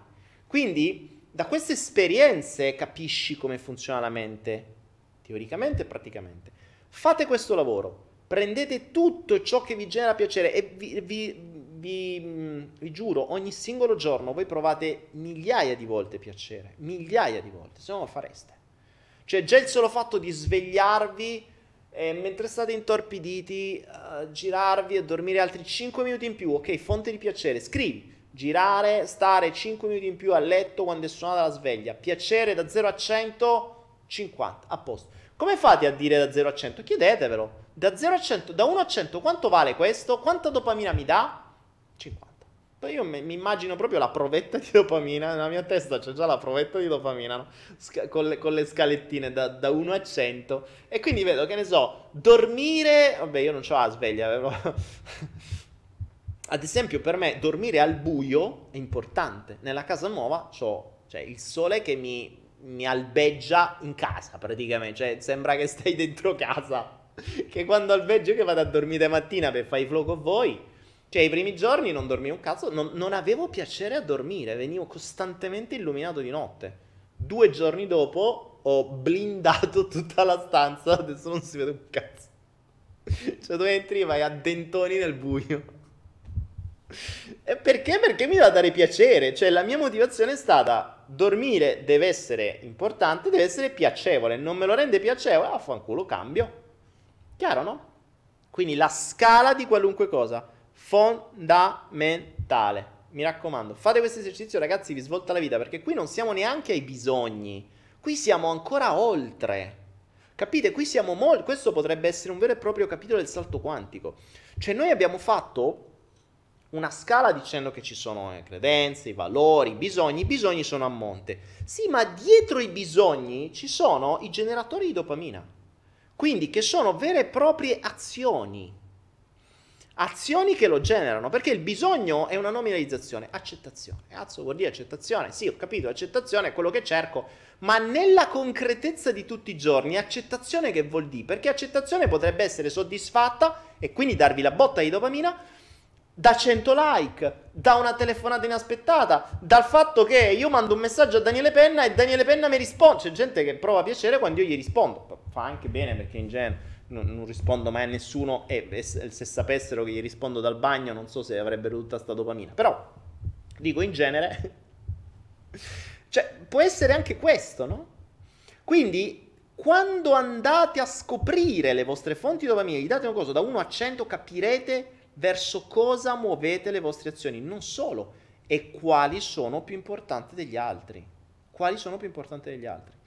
Quindi, da queste esperienze capisci come funziona la mente, teoricamente e praticamente. Fate questo lavoro, prendete tutto ciò che vi genera piacere e vi, vi, vi, vi giuro, ogni singolo giorno voi provate migliaia di volte piacere, migliaia di volte, se no lo fareste. Cioè, già il solo fatto di svegliarvi e mentre state intorpiditi, uh, girarvi e dormire altri cinque minuti in più, ok, fonte di piacere, scrivi, girare, stare cinque minuti in più a letto quando è suonata la sveglia, piacere da zero a cento, cinquanta, a posto. Come fate a dire da zero a cento? Chiedetevelo, da zero a cento, da uno a cento quanto vale questo? Quanta dopamina mi dà? cinquanta. Poi io mi immagino proprio la provetta di dopamina, nella mia testa c'è già la provetta di dopamina, no? Sca- con, le, con le scalettine da, da uno a cento, e quindi vedo, che ne so, dormire, vabbè io non c'ho la sveglia, però ad esempio per me dormire al buio è importante, nella casa nuova c'ho, cioè, il sole che mi, mi albeggia in casa praticamente, cioè sembra che stai dentro casa, che quando albeggio che vado a dormire mattina per fare i flow con voi. Cioè, i primi giorni non dormivo un cazzo, non, non avevo piacere a dormire, venivo costantemente illuminato di notte. Due giorni dopo ho blindato tutta la stanza, adesso non si vede un cazzo. Cioè, tu entri, vai a dentoni nel buio. E perché? Perché mi deve dare piacere. Cioè, la mia motivazione è stata, dormire deve essere importante, deve essere piacevole. Non me lo rende piacevole, affanculo, cambio. Chiaro, no? Quindi la scala di qualunque cosa. Fondamentale, mi raccomando, fate questo esercizio ragazzi, vi svolta la vita, perché qui non siamo neanche ai bisogni, qui siamo ancora oltre, capite? Qui siamo molto, questo potrebbe essere un vero e proprio capitolo del salto quantico, cioè noi abbiamo fatto una scala dicendo che ci sono le credenze, i valori, i bisogni, i bisogni sono a monte, sì, ma dietro i bisogni ci sono i generatori di dopamina, quindi che sono vere e proprie azioni, azioni che lo generano, perché il bisogno è una nominalizzazione, accettazione, cazzo vuol dire accettazione, sì ho capito, accettazione è quello che cerco, ma nella concretezza di tutti i giorni, accettazione che vuol dire? Perché accettazione potrebbe essere soddisfatta e quindi darvi la botta di dopamina da cento like, da una telefonata inaspettata, dal fatto che io mando un messaggio a Daniele Penna e Daniele Penna mi risponde, c'è gente che prova piacere quando io gli rispondo, fa anche bene perché in genere... non rispondo mai a nessuno e se sapessero che gli rispondo dal bagno non so se avrebbero tutta sta dopamina, però dico in genere cioè può essere anche questo, no? Quindi quando andate a scoprire le vostre fonti di dopamina, gli date una cosa da uno a cento, capirete verso cosa muovete le vostre azioni, non solo, e quali sono più importanti degli altri, quali sono più importanti degli altri.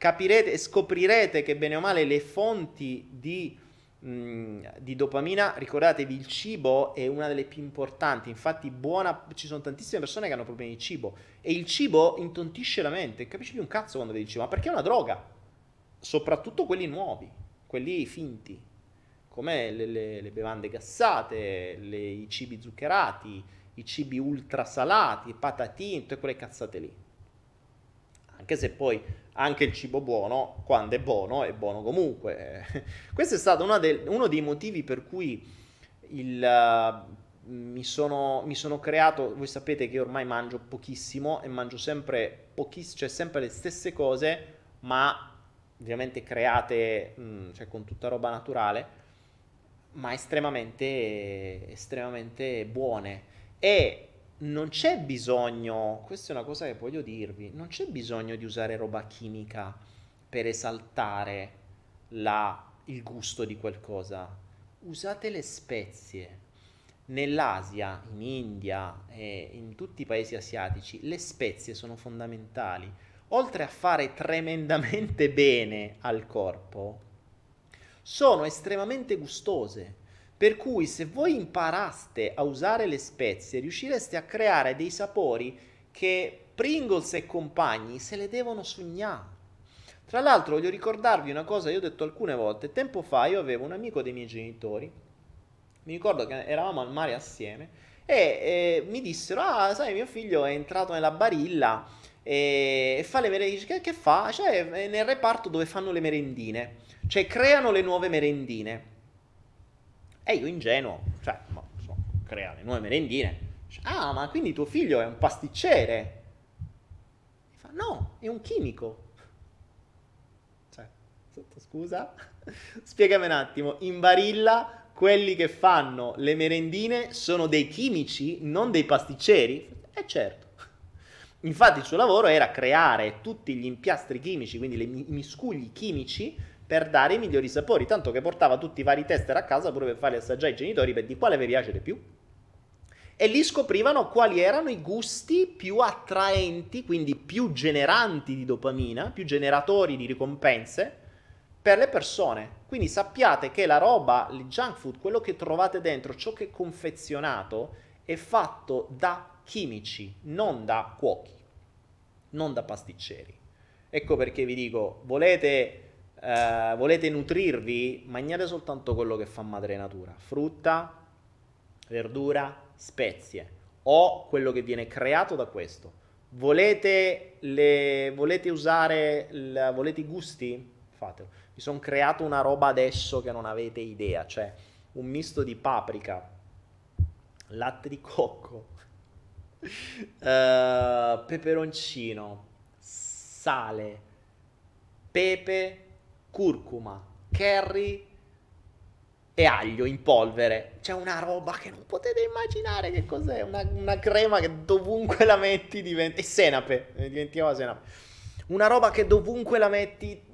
Capirete e scoprirete che bene o male le fonti di, mh, di dopamina, ricordatevi il cibo è una delle più importanti, infatti buona, ci sono tantissime persone che hanno problemi di cibo e il cibo intontisce la mente, capisci più un cazzo quando vedi il cibo, ma perché è una droga? Soprattutto quelli nuovi, quelli finti, come le, le, le bevande gassate, le, i cibi zuccherati, i cibi ultrasalati, patatine, tutte quelle cazzate lì. Anche se poi anche il cibo buono, quando è buono, è buono comunque. Questo è stato uno, del, uno dei motivi per cui il, uh, mi, sono, mi sono creato... Voi sapete che ormai mangio pochissimo e mangio sempre pochissimo, cioè sempre le stesse cose, ma ovviamente create mh, cioè con tutta roba naturale, ma estremamente, estremamente buone. E... non c'è bisogno, questa è una cosa che voglio dirvi, non c'è bisogno di usare roba chimica per esaltare la, il gusto di qualcosa. Usate le spezie. Nell'Asia, in India e in tutti i paesi asiatici, le spezie sono fondamentali. Oltre a fare tremendamente bene al corpo, sono estremamente gustose. Per cui se voi imparaste a usare le spezie, riuscireste a creare dei sapori che Pringles e compagni se le devono sognare. Tra l'altro voglio ricordarvi una cosa, io ho detto alcune volte, tempo fa io avevo un amico dei miei genitori, mi ricordo che eravamo al mare assieme, e eh, mi dissero, ah sai mio figlio è entrato nella Barilla e, e fa le merendine, che, che fa? Cioè è nel reparto dove fanno le merendine, cioè creano le nuove merendine. E io ingenuo, cioè, ma, so, crea le nuove merendine. Ah, ma quindi tuo figlio è un pasticcere? E fa, no, è un chimico. Cioè, sotto scusa, spiegami un attimo, in Barilla quelli che fanno le merendine sono dei chimici, non dei pasticceri? Eh certo. Infatti il suo lavoro era creare tutti gli impiastri chimici, quindi i miscugli chimici, per dare i migliori sapori, tanto che portava tutti i vari tester a casa pure per farli assaggiare ai genitori, per di quale vi piace di più. E lì scoprivano quali erano i gusti più attraenti, quindi più generanti di dopamina, più generatori di ricompense, per le persone. Quindi sappiate che la roba, il junk food, quello che trovate dentro, ciò che è confezionato, è fatto da chimici, non da cuochi, non da pasticceri. Ecco perché vi dico, volete, eh, volete nutrirvi, mangiate soltanto quello che fa madre natura, frutta, verdura, spezie, o quello che viene creato da questo. Volete, le, volete usare, la, volete i gusti? Fatelo. Mi sono creato una roba adesso che non avete idea, cioè un misto di paprika, latte di cocco, uh, peperoncino, sale, pepe, curcuma, curry e aglio in polvere. C'è una roba che non potete immaginare che cos'è, una, una crema che dovunque la metti diventa... e senape, diventiamo senape. Una roba che dovunque la metti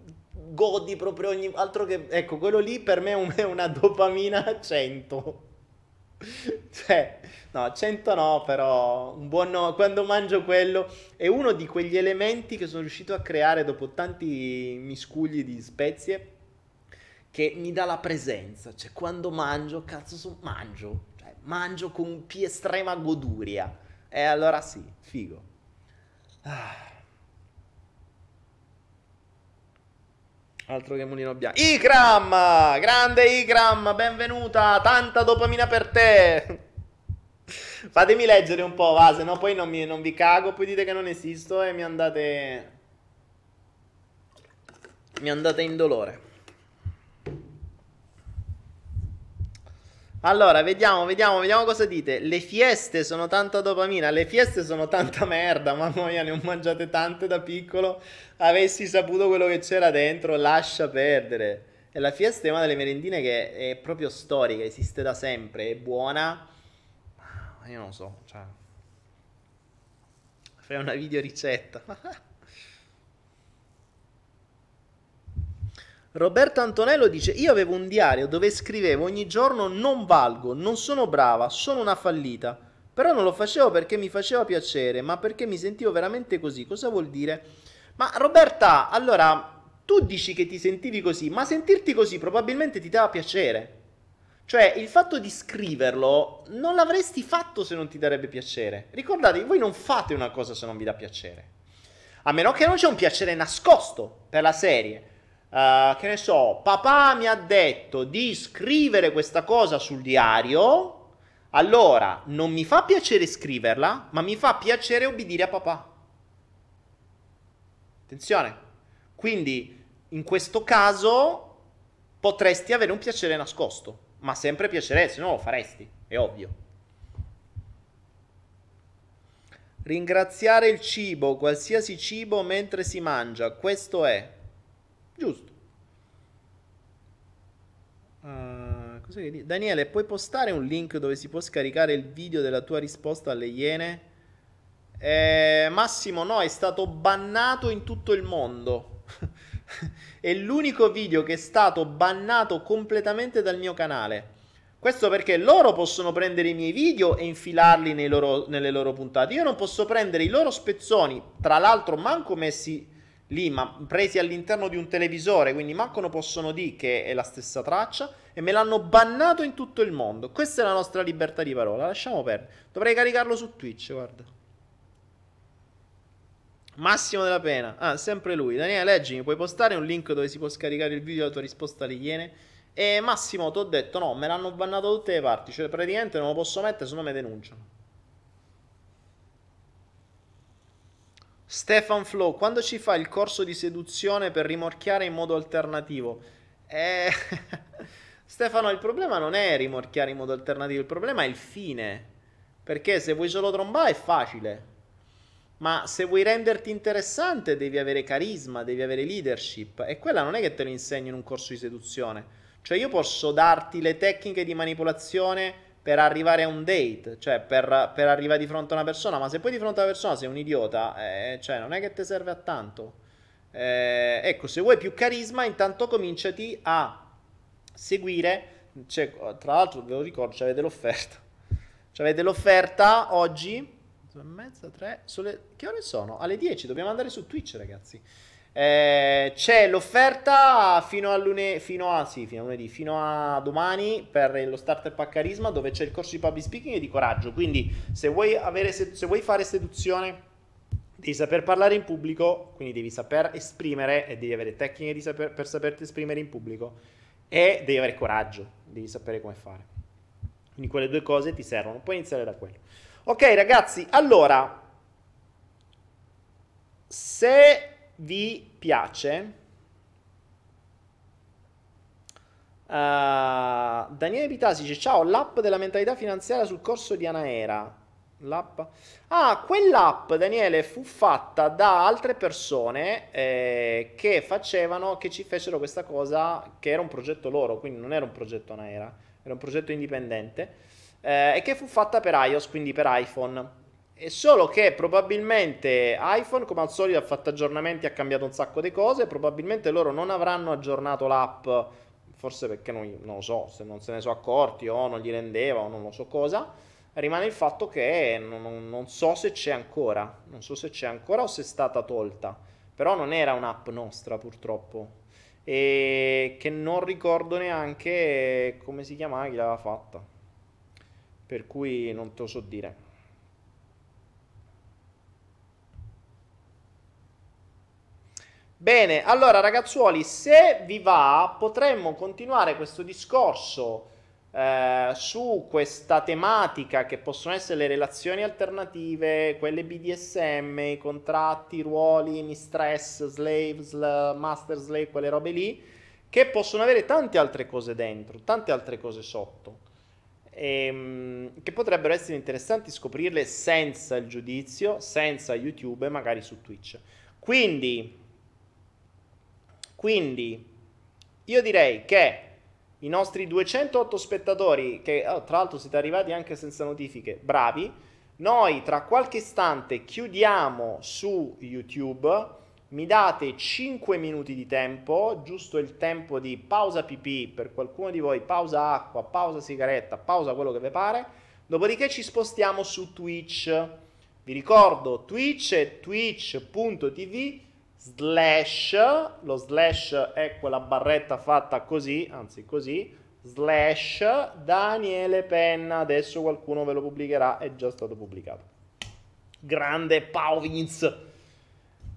godi proprio ogni... altro che... ecco, quello lì per me è una dopamina a cento. Cioè, no, cento no, però un buon no. Quando mangio quello è uno di quegli elementi che sono riuscito a creare dopo tanti miscugli di spezie che mi dà la presenza. Cioè, quando mangio, cazzo, so... mangio. Cioè, mangio con più estrema goduria. E allora sì, figo. Ah... Altro che Mulino Bianco. Ikram! Grande Ikram, benvenuta! Tanta dopamina per te! Fatemi leggere un po', va, se no poi non, mi, non vi cago, poi dite che non esisto e mi andate... Mi andate in dolore. Allora, vediamo, vediamo, vediamo cosa dite. Le fieste sono tanta dopamina, le fieste sono tanta merda, mamma mia, ne ho mangiate tante da piccolo, avessi saputo quello che c'era dentro, lascia perdere. E la fiesta è una delle merendine che è proprio storica, esiste da sempre, è buona, ma io non so, cioè... Fai una video ricetta. Roberto Antonello dice, io avevo un diario dove scrivevo ogni giorno non valgo, non sono brava, sono una fallita, però non lo facevo perché mi faceva piacere, ma perché mi sentivo veramente così. Cosa vuol dire? Ma Roberta, allora, tu dici che ti sentivi così, ma sentirti così probabilmente ti dava piacere. Cioè, il fatto di scriverlo non l'avresti fatto se non ti darebbe piacere. Ricordatevi, voi non fate una cosa se non vi dà piacere. A meno che non c'è un piacere nascosto per la serie. Uh, che ne so, papà mi ha detto di scrivere questa cosa sul diario, allora non mi fa piacere scriverla, ma mi fa piacere obbedire a papà. Attenzione, quindi in questo caso potresti avere un piacere nascosto, ma sempre piacere, se no lo faresti, è ovvio. Ringraziare il cibo, qualsiasi cibo, mentre si mangia, questo è giusto. Uh, cosa che dici? Daniele, puoi postare un link dove si può scaricare il video della tua risposta alle Iene? Eh, Massimo, no, è stato bannato in tutto il mondo. È l'unico video che è stato bannato completamente dal mio canale. Questo perché loro possono prendere i miei video e infilarli nei loro, nelle loro puntate. Io non posso prendere i loro spezzoni, tra l'altro manco messi... lì, ma presi all'interno di un televisore, quindi manco non possono dire che è la stessa traccia, e me l'hanno bannato in tutto il mondo. Questa è la nostra libertà di parola, lasciamo perdere. Dovrei caricarlo su Twitch, guarda. Massimo della pena. Ah, sempre lui. Daniele, leggimi, puoi postare un link dove si può scaricare il video della tua risposta alle Iene? E Massimo, ti ho detto no, me l'hanno bannato da tutte le parti, cioè praticamente non lo posso mettere, se no mi denunciano. Stefan Flow, quando ci fa il corso di seduzione per rimorchiare in modo alternativo? Eh... Stefano, il problema non è rimorchiare in modo alternativo, il problema è il fine, perché se vuoi solo trombare è facile, ma se vuoi renderti interessante devi avere carisma, devi avere leadership, e quella non è che te lo insegno in un corso di seduzione. Cioè io posso darti le tecniche di manipolazione per arrivare a un date, cioè per, per arrivare di fronte a una persona, ma se poi di fronte a una persona sei un idiota, eh, cioè non è che ti serve a tanto. Eh, ecco, se vuoi più carisma, intanto cominciati a seguire, cioè, tra l'altro ve lo ricordo, c'avete l'offerta, c'avete l'offerta oggi, due e mezza, tre, sulle, che ore sono? Alle dieci, dobbiamo andare su Twitch ragazzi, eh, c'è l'offerta fino a lunedì, fino a, sì, fino a lunedì, fino a domani per lo starter pack carisma, dove c'è il corso di public speaking e di coraggio, quindi se vuoi, avere, se, se vuoi fare seduzione devi saper parlare in pubblico, quindi devi saper esprimere e devi avere tecniche di saper, per saperti esprimere in pubblico. E devi avere coraggio, devi sapere come fare. Quindi quelle due cose ti servono, puoi iniziare da quello. Ok ragazzi, allora, se vi piace, uh, Daniele Pitasi dice ciao, l'app della mentalità finanziaria sul corso di Anaera. L'app? Ah, quell'app, Daniele, fu fatta da altre persone eh, che facevano, che ci fecero questa cosa, che era un progetto loro, quindi non era un progetto Anaera, era un progetto indipendente, eh, e che fu fatta per iOS, quindi per iPhone. E solo che probabilmente iPhone, come al solito, ha fatto aggiornamenti, ha cambiato un sacco di cose, probabilmente loro non avranno aggiornato l'app, forse perché noi, non lo so, se non se ne sono accorti o non gli rendeva o non lo so cosa. Rimane il fatto che non, non so se c'è ancora, non so se c'è ancora o se è stata tolta, però non era un'app nostra purtroppo, e che non ricordo neanche come si chiamava, chi l'aveva fatta, per cui non te lo so dire. Bene, allora ragazzuoli, se vi va potremmo continuare questo discorso Uh, su questa tematica che possono essere le relazioni alternative, quelle B D S M, i contratti, i ruoli, mistress, slave, sl- master slave, quelle robe lì, che possono avere tante altre cose dentro, tante altre cose sotto, e, um, che potrebbero essere interessanti scoprirle senza il giudizio, senza YouTube e magari su Twitch. Quindi, quindi io direi che i nostri duecentootto spettatori, che oh, tra l'altro siete arrivati anche senza notifiche, bravi, noi tra qualche istante chiudiamo su YouTube, mi date cinque minuti di tempo, giusto il tempo di pausa pipì per qualcuno di voi, pausa acqua, pausa sigaretta, pausa quello che vi pare, dopodiché ci spostiamo su Twitch. Vi ricordo, Twitch è twitch punto t v slash, lo slash è quella barretta fatta così, anzi così, slash Daniele Penna, adesso qualcuno ve lo pubblicherà, è già stato pubblicato. Grande Pauvins!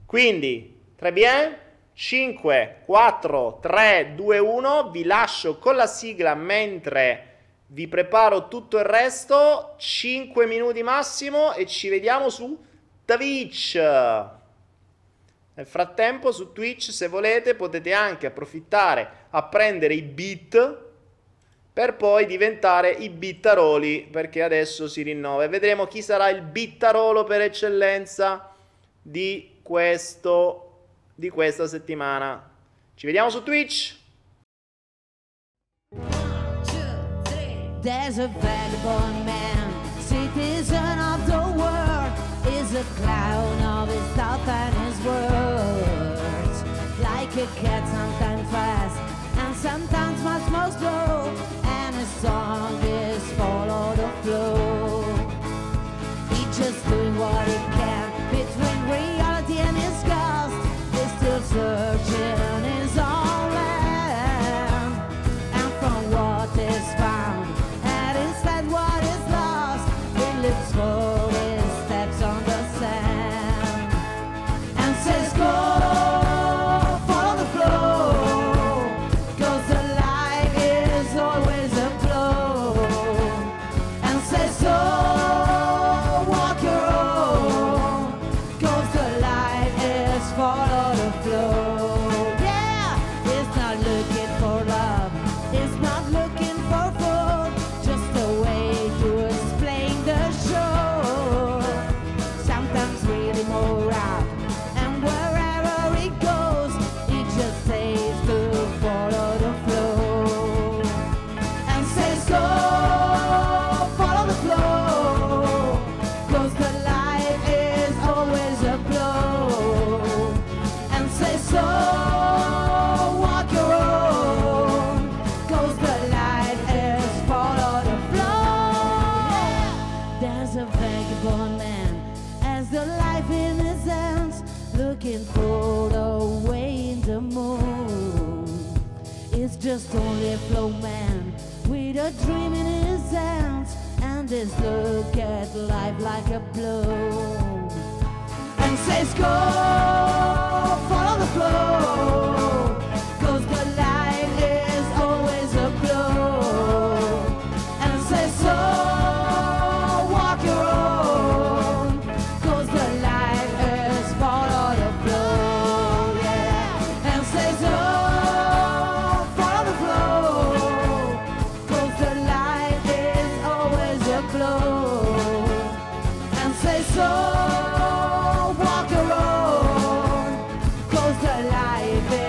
Quindi, très bien, cinque, quattro, tre, due, uno, vi lascio con la sigla mentre vi preparo tutto il resto, cinque minuti massimo e ci vediamo su Twitch! Nel frattempo su Twitch, se volete, potete anche approfittare a prendere i beat per poi diventare i bittaroli, perché adesso si rinnova e vedremo chi sarà il bittarolo per eccellenza di questo, di questa settimana. Ci vediamo su Twitch. Words. Like a cat, sometimes fast and sometimes much more slow, and a song is follow the flow. He's just doing what he can between reality and his ghost. He's still searching his own land, and from what is found and instead what is lost, he lives for his steps on the sand. glow. Yeah, it's not looking for love, it's not looking for food, just the way you explain the show. Sometimes really more up, and wherever it goes, it just says to follow the flow. And says go, follow the flow, 'cause the life is always a blow. And say so, walk your own, 'cause the life is follow the flow. There's a vagabond man, has the life in his hands, looking for the way in the moon. It's just only a flow man, with a dream in his hands, and this look at life like a blow. And says go, follow the flow, 'cause the life is always a blow. And says so, walk your own, 'cause the life is follow the flow. Yeah. And says so, follow the flow, 'cause the life is always a blow. And says so, walk your own, 'cause the life is